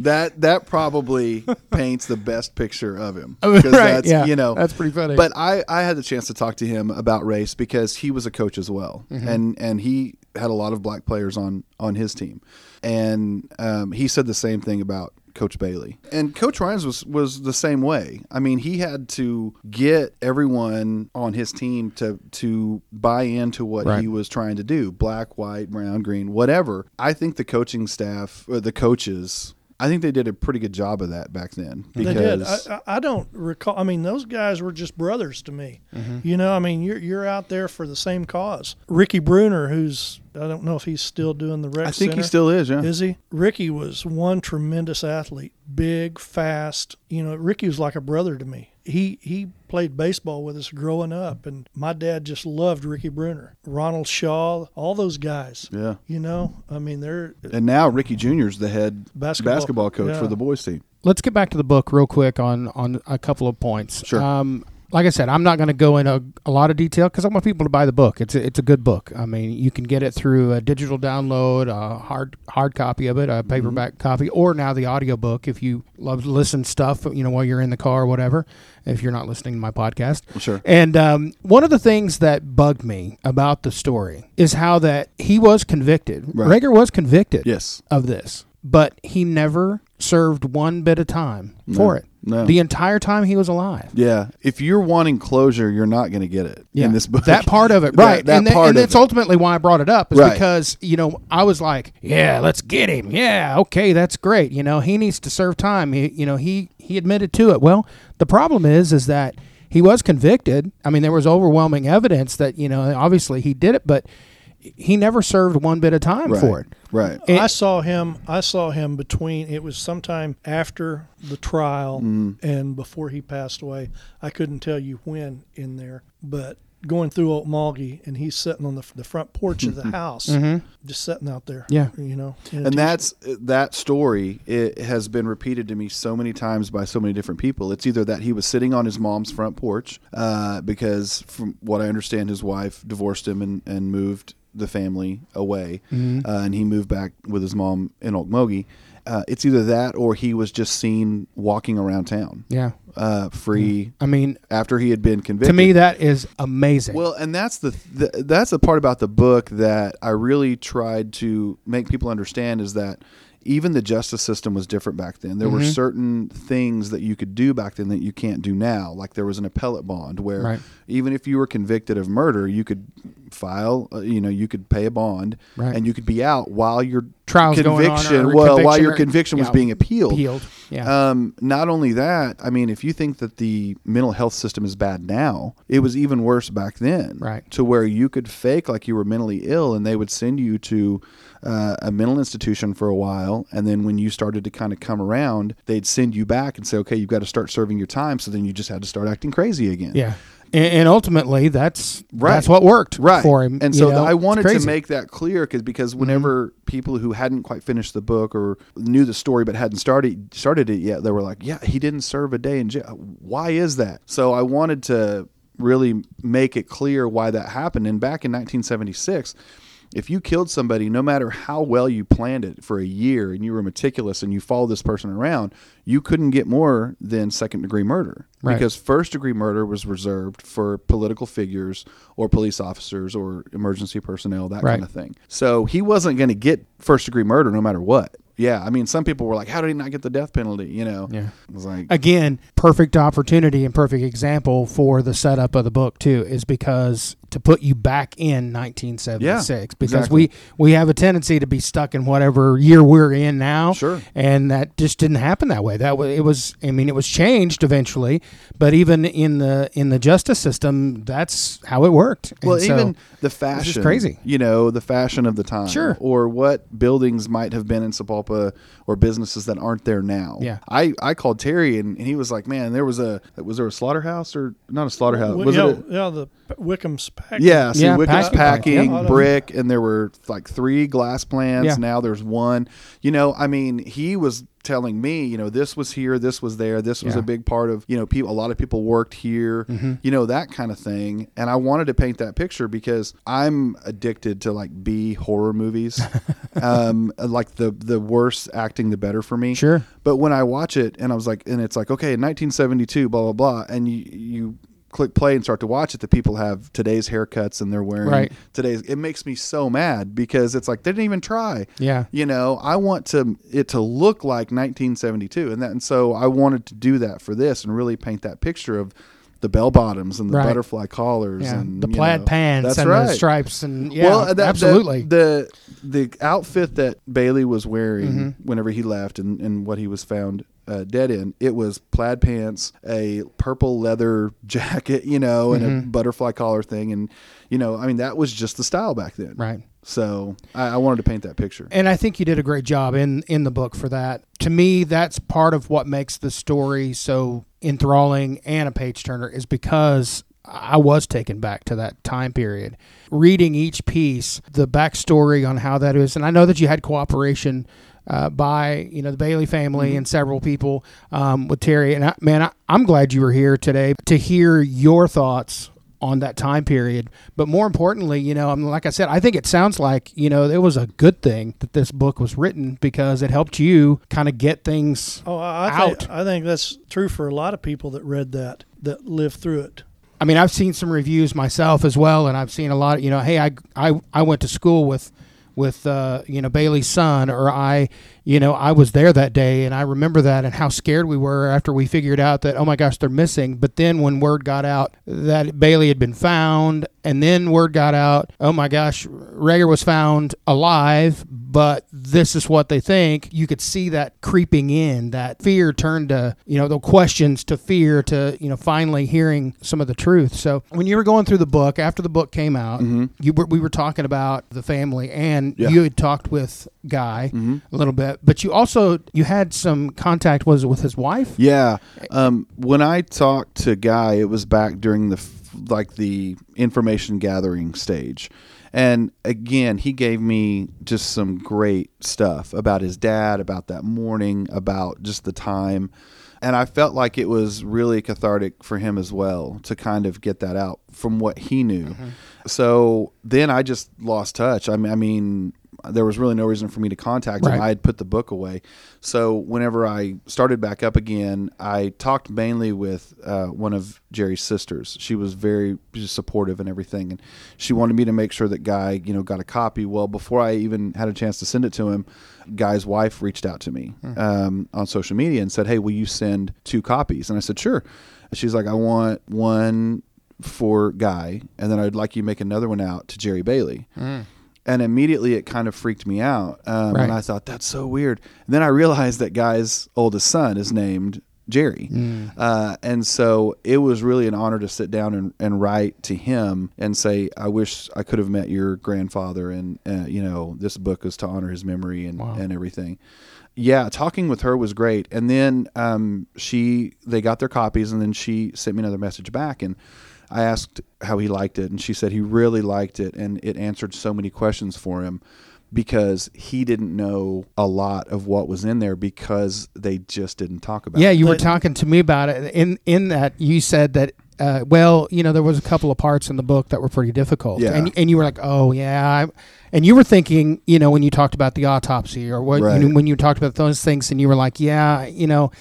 That probably paints the best picture of him. Right, you know, that's pretty funny. But I had the chance to talk to him about race because he was a coach as well. And he had a lot of black players on his team. And he said the same thing about Coach Bailey. And Coach Ryans was the same way. I mean, he had to get everyone on his team to buy into what he was trying to do, black, white, brown, green, whatever. I think the coaching staff, or the coaches, I think they did a pretty good job of that back then. They did. I don't recall. I mean, those guys were just brothers to me. You know, I mean, you're out there for the same cause. Ricky Bruner, who's I don't know if he's still doing the rec center. I think he still is, yeah. Is he? Ricky was one tremendous athlete, big, fast. You know, Ricky was like a brother to me. He played baseball with us growing up, and my dad just loved Ricky Bruner, Ronald Shaw, all those guys. Yeah. You know, I mean, they're... And now Ricky Jr. is the head basketball coach for the boys team. Let's get back to the book real quick on a couple of points. Sure. Like I said, I'm not going to go in a lot of detail because I want people to buy the book. It's a good book. I mean, you can get it through a digital download, a hard copy of it, a paperback copy, or now the audiobook if you love to listen stuff, you know, while you're in the car or whatever, if you're not listening to my podcast. Sure. And one of the things that bugged me about the story is how that he was convicted. Right. Rager was convicted of this, but he never served one bit of time for it. No. The entire time he was alive. Yeah. If you're wanting closure, you're not going to get it in this book. That part of it, right. That's ultimately why I brought it up is because, you know, I was like, yeah, let's get him. Yeah, okay, that's great. You know, he needs to serve time. He admitted to it. Well, the problem is that he was convicted. I mean, there was overwhelming evidence that, you know, obviously he did it, but he never served one bit of time for it. Right. I saw him between, it was sometime after the trial and before he passed away. I couldn't tell you when in there, but going through Okmulgee and he's sitting on the front porch of the house, just sitting out there. Yeah. You know, and that story, it has been repeated to me so many times by so many different people. It's either that he was sitting on his mom's front porch, because from what I understand, his wife divorced him and moved the family away, and he moved back with his mom in Okmulgee. It's either that or he was just seen walking around town. Yeah. Free. I mean, after he had been convicted. To me, that is amazing. Well, and that's the part about the book that I really tried to make people understand is that even the justice system was different back then. There were certain things that you could do back then that you can't do now. Like there was an appellate bond where even if you were convicted of murder, you could file, you could pay a bond and you could be out while your conviction was being appealed. Yeah. Not only that, I mean, if you think that the mental health system is bad now, it was even worse back then. Right. To where you could fake like you were mentally ill and they would send you to a mental institution for a while, and then when you started to kind of come around, they'd send you back and say, okay, you've got to start serving your time, so then you just had to start acting crazy again. Yeah. And ultimately, that's what worked for him. And so I wanted to make that clear because whenever people who hadn't quite finished the book or knew the story but hadn't started it yet, they were like, yeah, he didn't serve a day in jail. Why is that? So I wanted to really make it clear why that happened. And back in 1976... if you killed somebody, no matter how well you planned it for a year and you were meticulous and you followed this person around, you couldn't get more than second-degree murder because first-degree murder was reserved for political figures or police officers or emergency personnel, that kind of thing. So he wasn't going to get first-degree murder no matter what. Yeah, I mean, some people were like, how did he not get the death penalty, Yeah. It was like, again, perfect opportunity and perfect example for the setup of the book, too, is because to put you back in 1976. Yeah, because we have a tendency to be stuck in whatever year we're in now. Sure. And that just didn't happen that way. It was changed eventually, but even in the justice system, that's how it worked. Well, and even the fashion. It's just crazy. The fashion of the time. Sure. Or what buildings might have been in Sapulpa or businesses that aren't there now. Yeah. I called Terry and he was like, man, was there a slaughterhouse or not a slaughterhouse? The Wickham's packing. Yeah. So Wickham's packing, brick. And there were like 3 glass plants. Yeah. Now there's one, I mean, he was telling me, this was here, this was there, this was a big part of, people, a lot of people worked here, that kind of thing. And I wanted to paint that picture because I'm addicted to like B horror movies, like the worse acting, the better for me. Sure. But when I watch it and I was like, and it's like, okay, in 1972, blah, blah, blah. And you click play and start to watch it, the people have today's haircuts and they're wearing today's. It makes me so mad because it's like they didn't even try. Yeah. I want it to look like 1972 and so I wanted to do that for this and really paint that picture of the bell bottoms and the butterfly collars and the plaid pants and the stripes and absolutely the outfit that Bailey was wearing whenever he left and what he was found dead end, it was plaid pants, a purple leather jacket, you know, and a butterfly collar thing. And, you know, I mean, that was just the style back then. Right. So I wanted to paint that picture. And I think you did a great job in the book for that. To me, that's part of what makes the story so enthralling and a page turner, is because I was taken back to that time period. Reading each piece, the backstory on how that is, and I know that you had cooperation by, you know, the Bailey family and several people with Terry. And I'm glad you were here today to hear your thoughts on that time period. But more importantly, you know, I mean, like I said, I think it sounds like, you know, it was a good thing that this book was written, because it helped you kind of get things out. I think that's true for a lot of people that read that, that lived through it. I mean, I've seen some reviews myself as well, and I've seen a lot of, you know, hey, I went to school with you know, Bailey's son, or I was there that day and I remember that, and how scared we were after we figured out that, oh my gosh, they're missing. But then when word got out that Bailey had been found, and then word got out, oh my gosh, Rager was found alive, but this is what they think. You could see that creeping in, that fear turned to, you know, the questions to fear to, you know, finally hearing some of the truth. So when you were going through the book, after the book came out, we were talking about the family, and you had talked with Guy a little bit, but you also, you had some contact, was it with his wife? Yeah. When I talked to Guy, it was back during the information gathering stage. And again, he gave me just some great stuff about his dad, about that morning, about just the time. And I felt like it was really cathartic for him as well to kind of get that out from what he knew. So then I just lost touch. I mean, there was really no reason for me to contact him. I had put the book away. So whenever I started back up again, I talked mainly with one of Jerry's sisters. She was very supportive and everything. And she wanted me to make sure that Guy, you know, got a copy. Well, before I even had a chance to send it to him, Guy's wife reached out to me on social media and said, hey, will you send 2 copies? And I said, sure. She's like, I want one for Guy, and then I'd like you to make another one out to Jerry Bailey. And immediately it kind of freaked me out. And I thought, that's so weird. And then I realized that Guy's oldest son is named Jerry. And so it was really an honor to sit down and write to him and say, I wish I could have met your grandfather. And, you know, this book is to honor his memory and everything. Yeah, talking with her was great. And then they got their copies, and then she sent me another message back, and I asked how he liked it, and she said he really liked it, and it answered so many questions for him, because he didn't know a lot of what was in there because they just didn't talk about it. Yeah, you were talking to me about it. In that, you said that, well, you know, there was a couple of parts in the book that were pretty difficult. Yeah. And you were like, oh, yeah. And you were thinking, you know, when you talked about the autopsy or what, you know, when you talked about those things, and you were like, yeah, you know,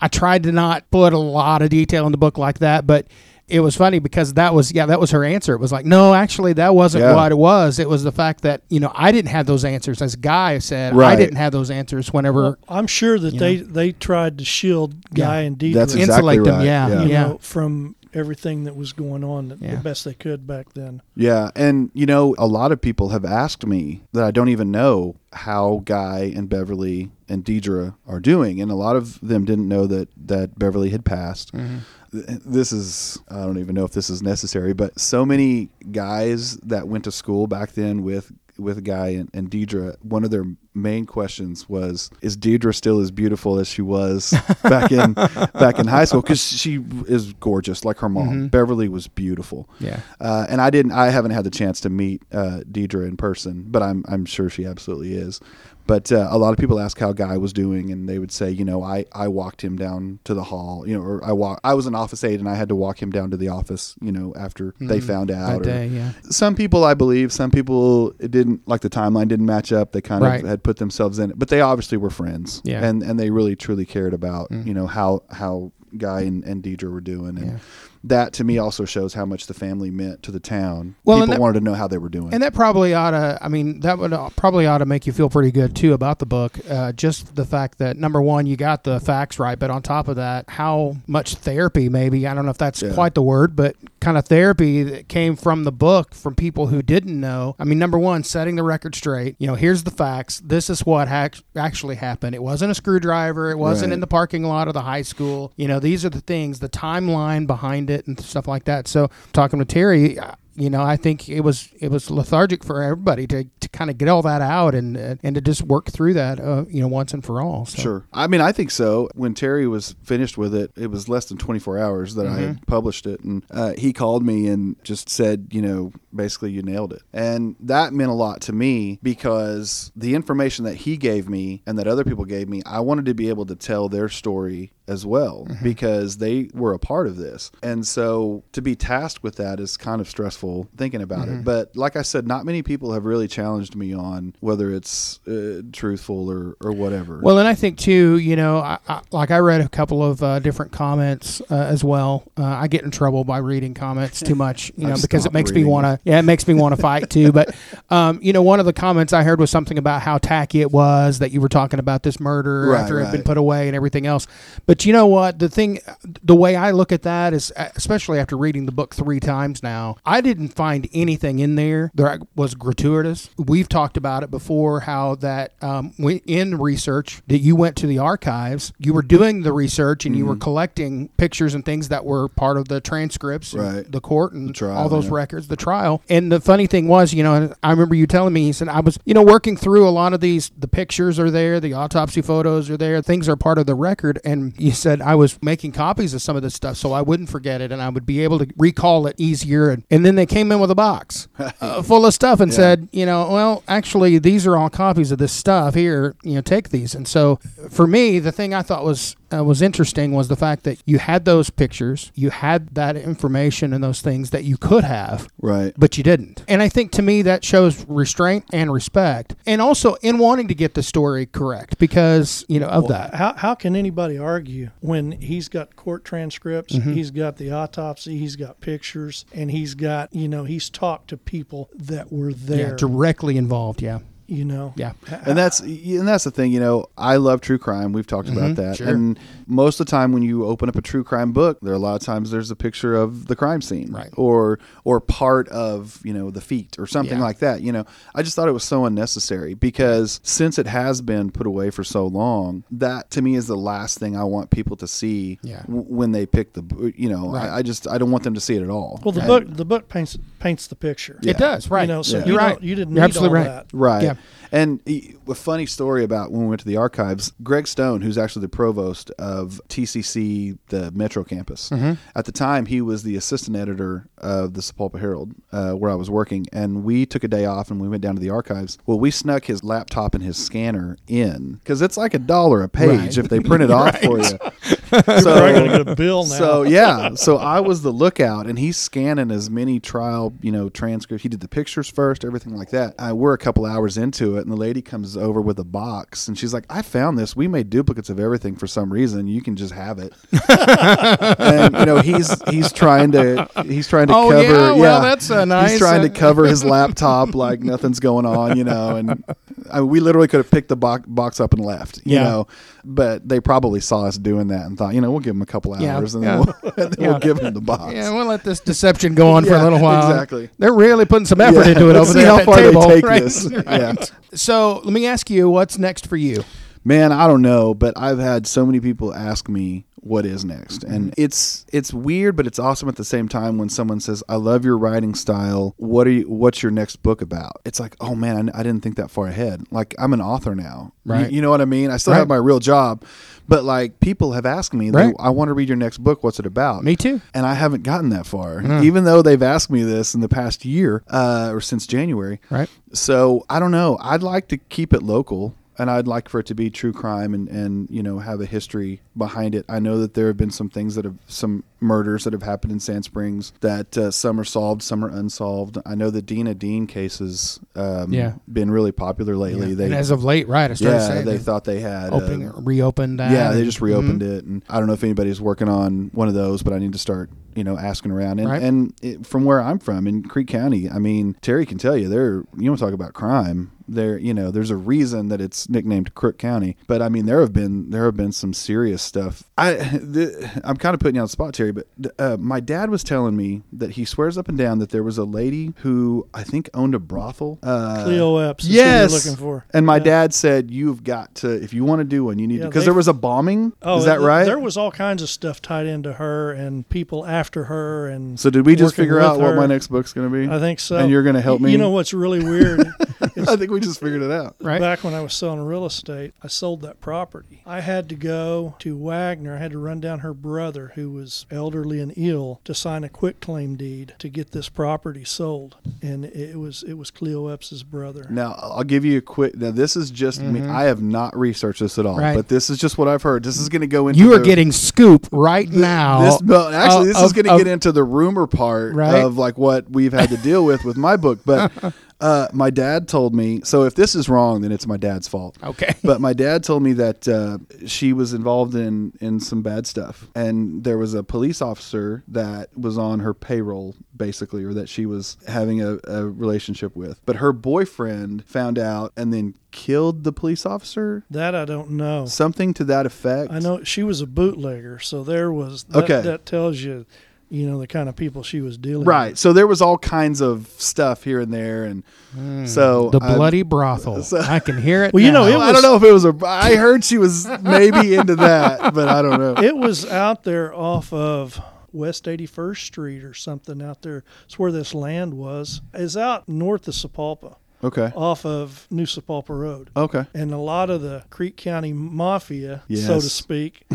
I tried to not put a lot of detail in the book like that, but it was funny because that was her answer. It was like, no, actually, that wasn't what it was. It was the fact that, you know, I didn't have those answers. As Guy said, I didn't have those answers whenever. Well, I'm sure that they tried to shield Guy and Deidre. That's exactly insulate them, know, from everything that was going on the best they could back then. Yeah, and, you know, a lot of people have asked me that I don't even know how Guy and Beverly and Deidre are doing. And a lot of them didn't know that Beverly had passed. This is, I don't even know if this is necessary, but so many guys that went to school back then with Guy and Deidre, one of their main questions was, is Deidre still as beautiful as she was back in high school? Because she is gorgeous, like her mom. Beverly was beautiful. Yeah. And I haven't had the chance to meet Deidre in person, but I'm sure she absolutely is. But a lot of people ask how Guy was doing, and they would say, you know, I walked him down to the hall, you know, or I was an office aide, and I had to walk him down to the office, you know, after they found out. Some people, I believe, it didn't, like the timeline didn't match up. They kind of had put themselves in it, but they obviously were friends, and they really, truly cared about, you know, how Guy and Deidre were doing. And that to me also shows how much the family meant to the town. Well, people wanted to know how they were doing. And that probably ought to, I mean, that would probably ought to make you feel pretty good too about the book. Just the fact that, number one, you got the facts right, but on top of that, how much therapy maybe, I don't know if that's quite the word, but kind of therapy that came from the book from people who didn't know. I mean, number one, setting the record straight. You know, here's the facts. This is what actually happened. It wasn't a screwdriver. It wasn't in the parking lot of the high school. You know, these are the things, the timeline behind it and stuff like that. So talking to Terry, you know, I think it was lethargic for everybody to kind of get all that out and to just work through that, you know, once and for all. So. Sure. I mean, I think so. When Terry was finished with it, it was less than 24 hours that I had published it. And he called me and just said, you know, basically you nailed it. And that meant a lot to me because the information that he gave me and that other people gave me, I wanted to be able to tell their story as well because they were a part of this. And so to be tasked with that is kind of stressful thinking about it. But like I said, not many people have really challenged me on whether it's truthful or whatever. Well, and I think too, you know, I read a couple of different comments as well. I get in trouble by reading comments too much, you know, because it makes me want to fight too. But, you know, one of the comments I heard was something about how tacky it was that you were talking about this murder after it had been put away and everything else. But you know what? The way I look at that is, especially after reading the book 3 times now, I didn't find anything in there that was gratuitous. We've talked about it before, how that in research that you went to the archives, you were doing the research and you were collecting pictures and things that were part of the transcripts, the court and the trial, all those records, the trial. And the funny thing was, you know, I remember you telling me, he said, I was, you know, working through a lot of these, the pictures are there, the autopsy photos are there, things are part of the record. And you said, I was making copies of some of this stuff so I wouldn't forget it and I would be able to recall it easier. And then they came in with a box full of stuff and said, you know, well, actually, these are all copies of this stuff here. You know, take these. And so for me, the thing I thought was interesting was the fact that you had those pictures, you had that information and those things that you could have, but you didn't. And I think to me that shows restraint and respect, and also in wanting to get the story correct because, you know, that. How can anybody argue when he's got court transcripts, he's got the autopsy, he's got pictures, and he's got, you know, he's talked to people that were there. Yeah, directly involved, You know, and that's the thing. You know, I love true crime. We've talked about that, and most of the time when you open up a true crime book, there are a lot of times there's a picture of the crime scene, or part of, you know, the feet or something like that. You know, I just thought it was so unnecessary because since it has been put away for so long, that to me is the last thing I want people to see when they pick the. You know, I don't want them to see it at all. Well, the book paints the picture. Yeah. It does, right? You know, so you're right. You didn't need absolutely all that, right? Yeah. And a funny story about when we went to the archives, Greg Stone, who's actually the provost of TCC, the Metro campus, at the time he was the assistant editor of the Sapulpa Herald, where I was working, and we took a day off and we went down to the archives. Well, we snuck his laptop and his scanner in, because it's like $1 a page if they print it off for you. So you're going to get a bill now. So I was the lookout, and he's scanning as many trial, you know, transcripts. He did the pictures first, everything like that. We're a couple hours into it, and the lady comes over with a box, and she's like, I found this. We made duplicates of everything for some reason. You can just have it. And, you know, he's trying to cover. Yeah, well, that's a nice. He's trying to cover his laptop like nothing's going on, you know. And we literally could have picked the box up and left, you know. But they probably saw us doing that and thought, you know, we'll give them a couple hours and then we'll give them the box. Yeah, we'll let this deception go on for a little while. Exactly. They're really putting some effort into it over there. Let's see how far they take this. Yeah. So let me ask you, what's next for you? Man, I don't know, but I've had so many people ask me what is next. And it's weird, but it's awesome at the same time when someone says, I love your writing style. What's your next book about? It's like, oh man, I didn't think that far ahead. Like, I'm an author now. Right. You know what I mean? I still have my real job, but like people have asked me, I want to read your next book. What's it about? Me too. And I haven't gotten that far, even though they've asked me this in the past year or since January. Right. So I don't know. I'd like to keep it local. And I'd like for it to be true crime and you know, have a history behind it. I know that there have been some things some murders that have happened in Sand Springs that some are solved, some are unsolved. I know the Dean case has been really popular lately. Yeah. And as of late, I started saying they thought they had reopened that. Yeah, they just reopened it. And I don't know if anybody's working on one of those, but I need to start you know, asking around. And, and from where I'm from in Creek County, I mean, Terry can tell you there, you want to talk about crime there, you know, there's a reason that it's nicknamed Crook County, but I mean, there have been some serious stuff. I'm kind of putting you on the spot, Terry, but my dad was telling me that he swears up and down that there was a lady who I think owned a brothel. Cleo Epps. Yes. Is who you're looking for. And my dad said, you've got to, if you want to do one, you need to, because there was a bombing. Oh, is that right? There was all kinds of stuff tied into her and people after her. And so did we just figure out what my next book's going to be? I think so. And you're going to help me. You know, what's really weird. I think we just figured it out, right? Back when I was selling real estate, I sold that property. I had to go to Wagner. I had to run down her brother, who was elderly and ill, to sign a quitclaim deed to get this property sold. And it was Cleo Epps' brother. Now, I'll give you a quick. Now, this is just me. I have not researched this at all, but this is just what I've heard. This is going to go into. You are getting scoop right now. This is going to get into the rumor part of like what we've had to deal with my book, but. My dad told me, so if this is wrong, then it's my dad's fault. Okay. But my dad told me that she was involved in some bad stuff. And there was a police officer that was on her payroll, basically, or that she was having a relationship with. But her boyfriend found out and then killed the police officer? That I don't know. Something to that effect. I know she was a bootlegger, so there was, that tells you... You know, the kind of people she was dealing with. So there was all kinds of stuff here and there. And so the bloody brothel. So, I can hear it. Well, now. You know, I don't know if it was I heard she was maybe into that, but I don't know. It was out there off of West 81st Street or something out there. It's where this land was. It's out north of Sapulpa. Okay. Off of New Sapulpa Road. Okay. And a lot of the Creek County Mafia, so to speak.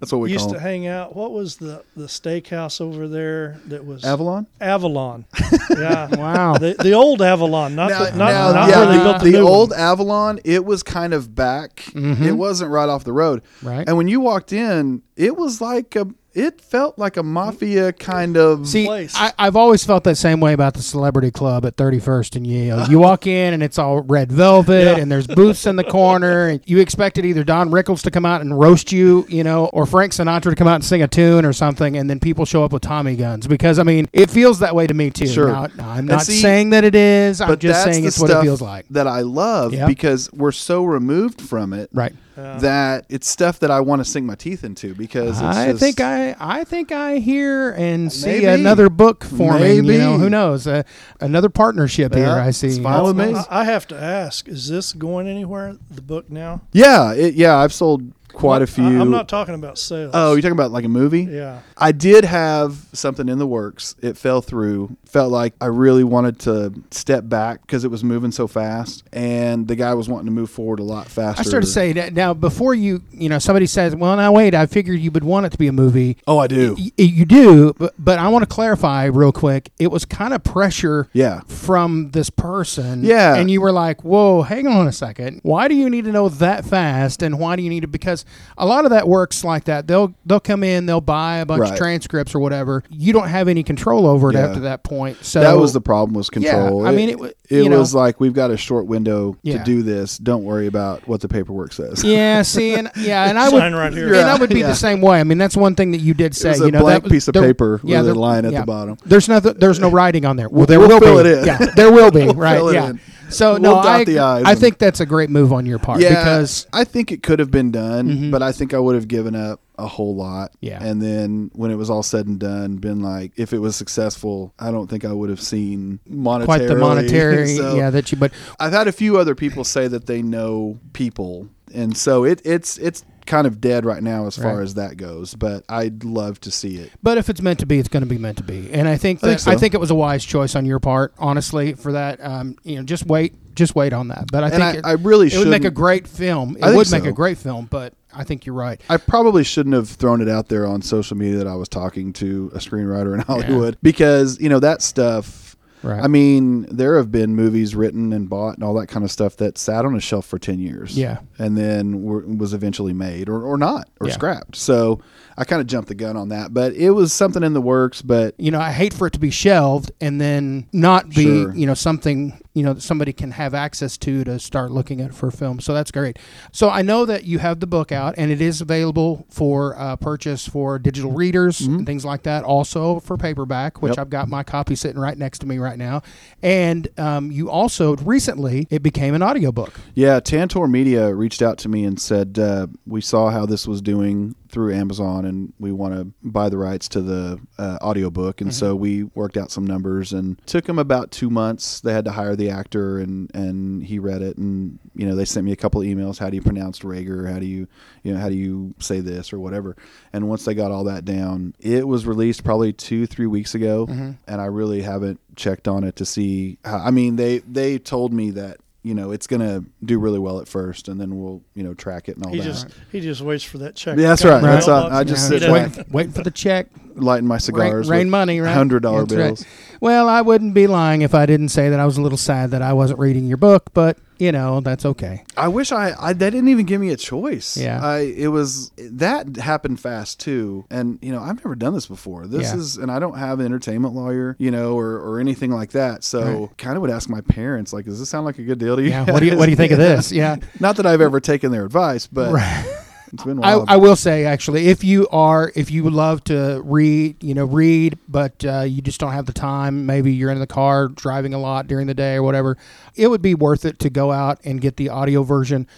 That's what we used to hang out. What was the steakhouse over there that was Avalon? Avalon. Yeah. Wow. The old Avalon, not where they built the new old one. Avalon, it was kind of back. Mm-hmm. It wasn't right off the road. Right. And when you walked in, it was like it felt like a mafia kind of place. See, I've always felt that same way about the Celebrity Club at 31st and Yale. You walk in and it's all red velvet and there's booths in the corner. And you expected either Don Rickles to come out and roast you, you know, or Frank Sinatra to come out and sing a tune or something. And then people show up with Tommy guns because, I mean, it feels that way to me too. Sure. Now, I'm not saying that it is. I'm just saying it's what it feels like. That I love because we're so removed from it. Right. That it's stuff that I want to sink my teeth into because it's I think I hear and see another book forming. Maybe. You know, who knows? Another partnership here. I see. I have to ask: is this going anywhere? The book now? Yeah, I've sold quite a few. I'm not talking about sales. Oh, you're talking about like a movie? Yeah. I did have something in the works. It fell through. Felt like I really wanted to step back because it was moving so fast, and the guy was wanting to move forward a lot faster. I started to say that now before you know, somebody says, "Well, now wait, I figured you would want it to be a movie." Oh, I do. You do, but I want to clarify real quick. It was kind of pressure from this person. Yeah. And you were like, "Whoa, hang on a second. Why do you need to know that fast? And why do you need to?" Because a lot of that works like that. They'll come in, they'll buy a bunch of transcripts or whatever. You don't have any control over it after that point. So that was the problem, was control. Yeah, I mean, it was like, we've got a short window to do this. Don't worry about what the paperwork says. Yeah, see, and I would sign right here. And I would be the same way. I mean, that's one thing that you did say. It was a blank piece of paper with a line at the bottom. There's no writing on there. Well, there will fill be. It in. Yeah, there will be. We'll right. Yeah. So no, I think that's a great move on your part because I think it could have been done, but I think I would have given up a whole lot. Yeah. And then when it was all said and done, been like, if it was successful, I don't think I would have seen quite the monetary. So that you, but I've had a few other people say that they know people. And so it's kind of dead right now as far as that goes, but I'd love to see it. But if it's meant to be, it's going to be meant to be. And I think I think it was a wise choice on your part, honestly, for that. You know, just wait on that. But I think it would make a great film. It would make a great film, but I think you're right. I probably shouldn't have thrown it out there on social media that I was talking to a screenwriter in Hollywood because, you know, that stuff. Right. I mean, there have been movies written and bought and all that kind of stuff that sat on a shelf for 10 years. Yeah. And then was eventually made or not or scrapped. So I kind of jumped the gun on that. But it was something in the works. But, you know, I hate for it to be shelved and then not be, you know, something you know, that somebody can have access to start looking at it for film. So that's great. So I know that you have the book out, and it is available for purchase for digital readers and things like that. Also for paperback, which I've got my copy sitting right next to me right now. And you also recently, it became an audiobook. Yeah, Tantor Media reached out to me and said, we saw how this was doing through Amazon, and we want to buy the rights to the audiobook. And so we worked out some numbers, and took them about 2 months. They had to hire the actor, and he read it, and you know, they sent me a couple of emails. How do you pronounce Rager? How do you say this or whatever? And once they got all that down, it was released probably 2-3 weeks ago, and I really haven't checked on it to see how. I mean, they told me that, you know, it's going to do really well at first, and then we'll, you know, track it and all that. He just waits for that check. Yeah, that's right. That's all. I just sit back, waiting for the check, lighting my cigars, rain money, right? $100 bills. Right. Well, I wouldn't be lying if I didn't say that I was a little sad that I wasn't reading your book, but you know, that's okay. I wish they didn't even give me a choice. Yeah. That happened fast too. And you know, I've never done this before. And I don't have an entertainment lawyer, you know, or anything like that. So kind of would ask my parents, like, does this sound like a good deal to you? Yeah. What do you think of this? Yeah. Not that I've ever taken their advice, but it's been wild. I will say, actually, if you would love to read, but you just don't have the time, maybe you're in the car driving a lot during the day or whatever, it would be worth it to go out and get the audio version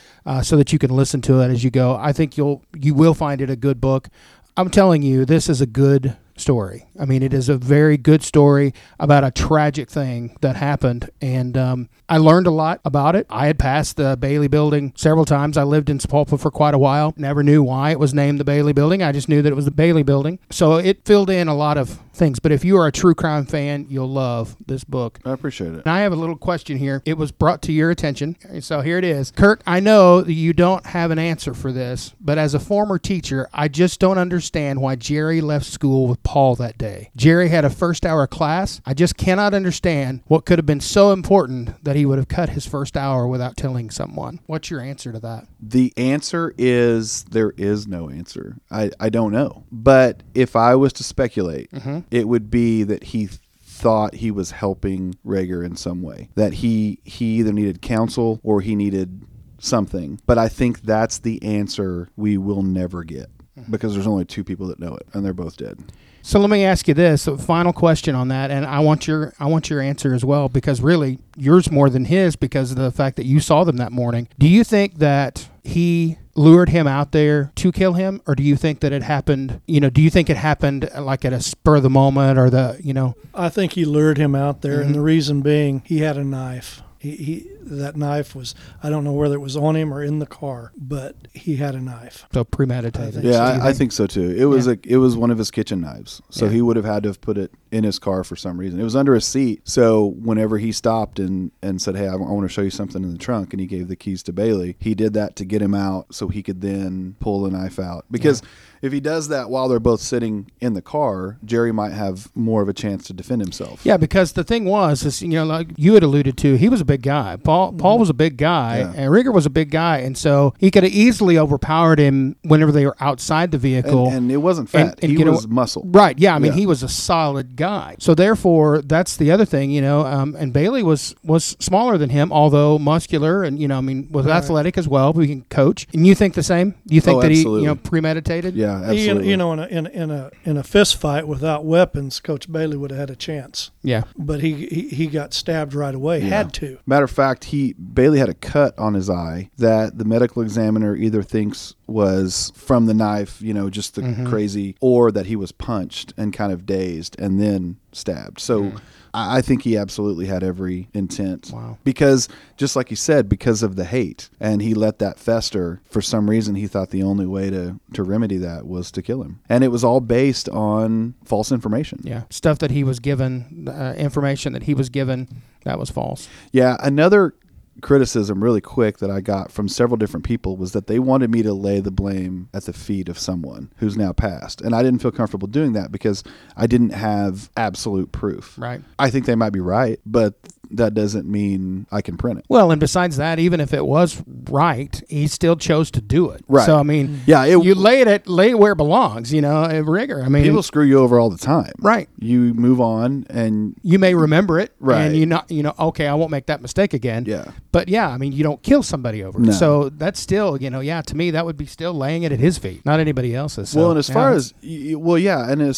so that you can listen to it as you go. I think you will find it a good book. I'm telling you, this is a good story. I mean, it is a very good story about a tragic thing that happened, and I learned a lot about it. I had passed the Bailey Building several times. I lived in Sapulpa for quite a while. Never knew why it was named the Bailey Building. I just knew that it was the Bailey Building. So it filled in a lot of things. But if you are a true crime fan, you'll love this book. I appreciate it. And I have a little question here. It was brought to your attention, so here it is. Kirk, I know that you don't have an answer for this, but as a former teacher, I just don't understand why Jerry left school with Paul that day. Jerry had a first-hour class. I just cannot understand what could have been so important that he would have cut his first hour without telling someone. What's your answer to that? The answer is there is no answer. I don't know. But if I was to speculate, it would be that he thought he was helping Rager in some way, that he either needed counsel or he needed something. But I think that's the answer we will never get, because there's only two people that know it, and they're both dead. So let me ask you this, a final question on that, and I want your answer as well, because really yours more than his, because of the fact that you saw them that morning. Do you think that he lured him out there to kill him, or do you think that it happened, you know, do you think it happened like at a spur of the moment, or the, you know? I think he lured him out there, and the reason being he had a knife. He that knife was, I don't know whether it was on him or in the car, but he had a knife. So premeditated. Yeah, I think so too. It was it was one of his kitchen knives, so he would have had to have put it in his car for some reason. It was under a seat, so whenever he stopped and said, hey, I want to show you something in the trunk, and he gave the keys to Bailey, he did that to get him out so he could then pull the knife out. Because if he does that while they're both sitting in the car, Jerry might have more of a chance to defend himself. Yeah, because the thing was, is, you know, like you had alluded to, he was a big guy. Paul was a big guy, and Rager was a big guy, and so he could have easily overpowered him whenever they were outside the vehicle. And it wasn't fat. And he was muscle. Right, yeah. I mean, he was a solid guy. So therefore, that's the other thing, you know, and Bailey was smaller than him, although muscular and, you know, I mean, was athletic as well. We can coach. And you think the same? You think that absolutely. He, you know, premeditated? Yeah. Absolutely. You know, in a fist fight without weapons, Coach Bailey would have had a chance. Yeah, but he got stabbed right away. Yeah. Had to. Matter of fact, Bailey had a cut on his eye that the medical examiner either thinks was from the knife, you know, just the crazy, or that he was punched and kind of dazed and then stabbed. So I think he absolutely had every intent. Wow. Because just like you said, because of the hate, and he let that fester. For some reason, he thought the only way to remedy that was to kill him. And it was all based on false information. Yeah. Stuff that he was given, information that he was given that was false. Yeah. Another criticism really quick that I got from several different people was that they wanted me to lay the blame at the feet of someone who's now passed. And I didn't feel comfortable doing that because I didn't have absolute proof. Right. I think they might be right, but that doesn't mean I can print it. Well, and besides that, even if it was right, he still chose to do it. Right. So, I mean, yeah, you lay it where it belongs, you know, at rigor. I mean, people screw you over all the time. Right. You move on and... You may remember it. Right. And okay, I won't make that mistake again. Yeah. But yeah, I mean, you don't kill somebody over it. No. So that's still, to me, that would be still laying it at his feet, not anybody else's. So, well, and as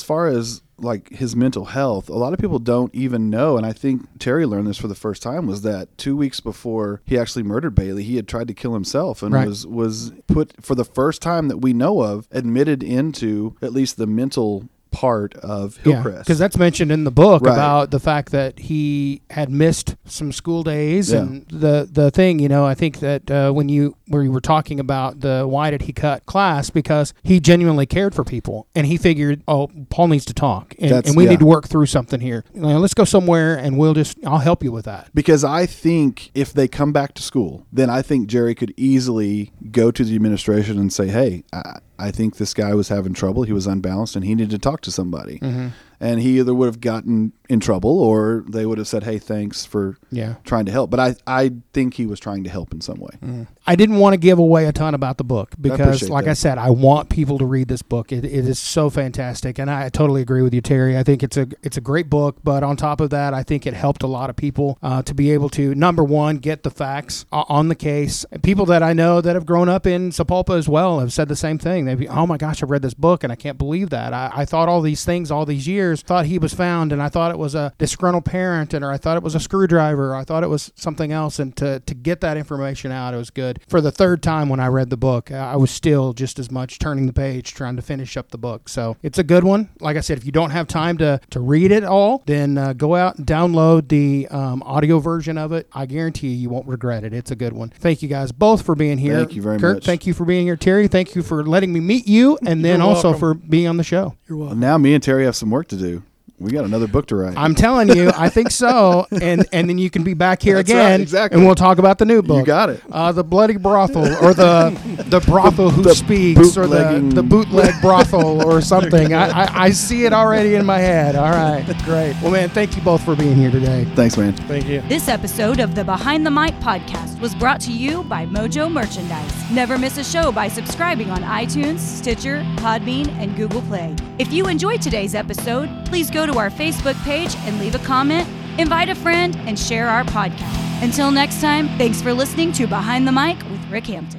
far as like his mental health, a lot of people don't even know, and I think Terry learned this for the first time, was that 2 weeks before he actually murdered Bailey, he had tried to kill himself and was put, for the first time that we know of, admitted into at least the mental part of Hillcrest. Yeah, because that's mentioned in the book about the fact that he had missed some school days and the thing, I think that when you were talking about the why did he cut class, because he genuinely cared for people and he figured, oh, Paul needs to talk and we need to work through something here. Let's go somewhere and I'll help you with that. Because I think if they come back to school, then I think Jerry could easily go to the administration and say, hey, I think this guy was having trouble. He was unbalanced and he needed to talk to somebody. Mm-hmm. And he either would have gotten in trouble or they would have said, hey, thanks for trying to help. But I think he was trying to help in some way. Mm. I didn't want to give away a ton about the book because, I said, I want people to read this book. It is so fantastic. And I totally agree with you, Terry. I think it's a great book. But on top of that, I think it helped a lot of people to be able to, number one, get the facts on the case. People that I know that have grown up in Sapulpa as well have said the same thing. They'd be, oh, my gosh, I read this book and I can't believe that. I thought all these things all these years. Thought he was found, and I thought it was a disgruntled parent, or I thought it was a screwdriver, or I thought it was something else, and to get that information out, it was good. For the third time when I read the book, I was still just as much turning the page, trying to finish up the book. So it's a good one. Like I said, if you don't have time to read it all, then go out and download the audio version of it. I guarantee you won't regret it. It's a good one. Thank you guys both for being here. Thank you very much. Kurt, thank you for being here. Terry, thank you for letting me meet you, and then also for being on the show. You're welcome. Now me and Terry have some work to do. We got another book to write. I'm telling you, I think so. And then you can be back here and we'll talk about the new book. You got it. The bloody brothel, or the brothel who speaks, or the bootleg brothel or something. I see it already in my head. All right, great. Well, man, thank you both for being here today. Thanks, man. Thank you. This episode of the Behind the Mic podcast was brought to you by Mojo Merchandise. Never miss a show by subscribing on iTunes, Stitcher, Podbean, and Google Play. If you enjoyed today's episode, please go to our Facebook page and leave a comment, invite a friend, and share our podcast. Until next time, thanks for listening to Behind the Mic with Rick Hampton.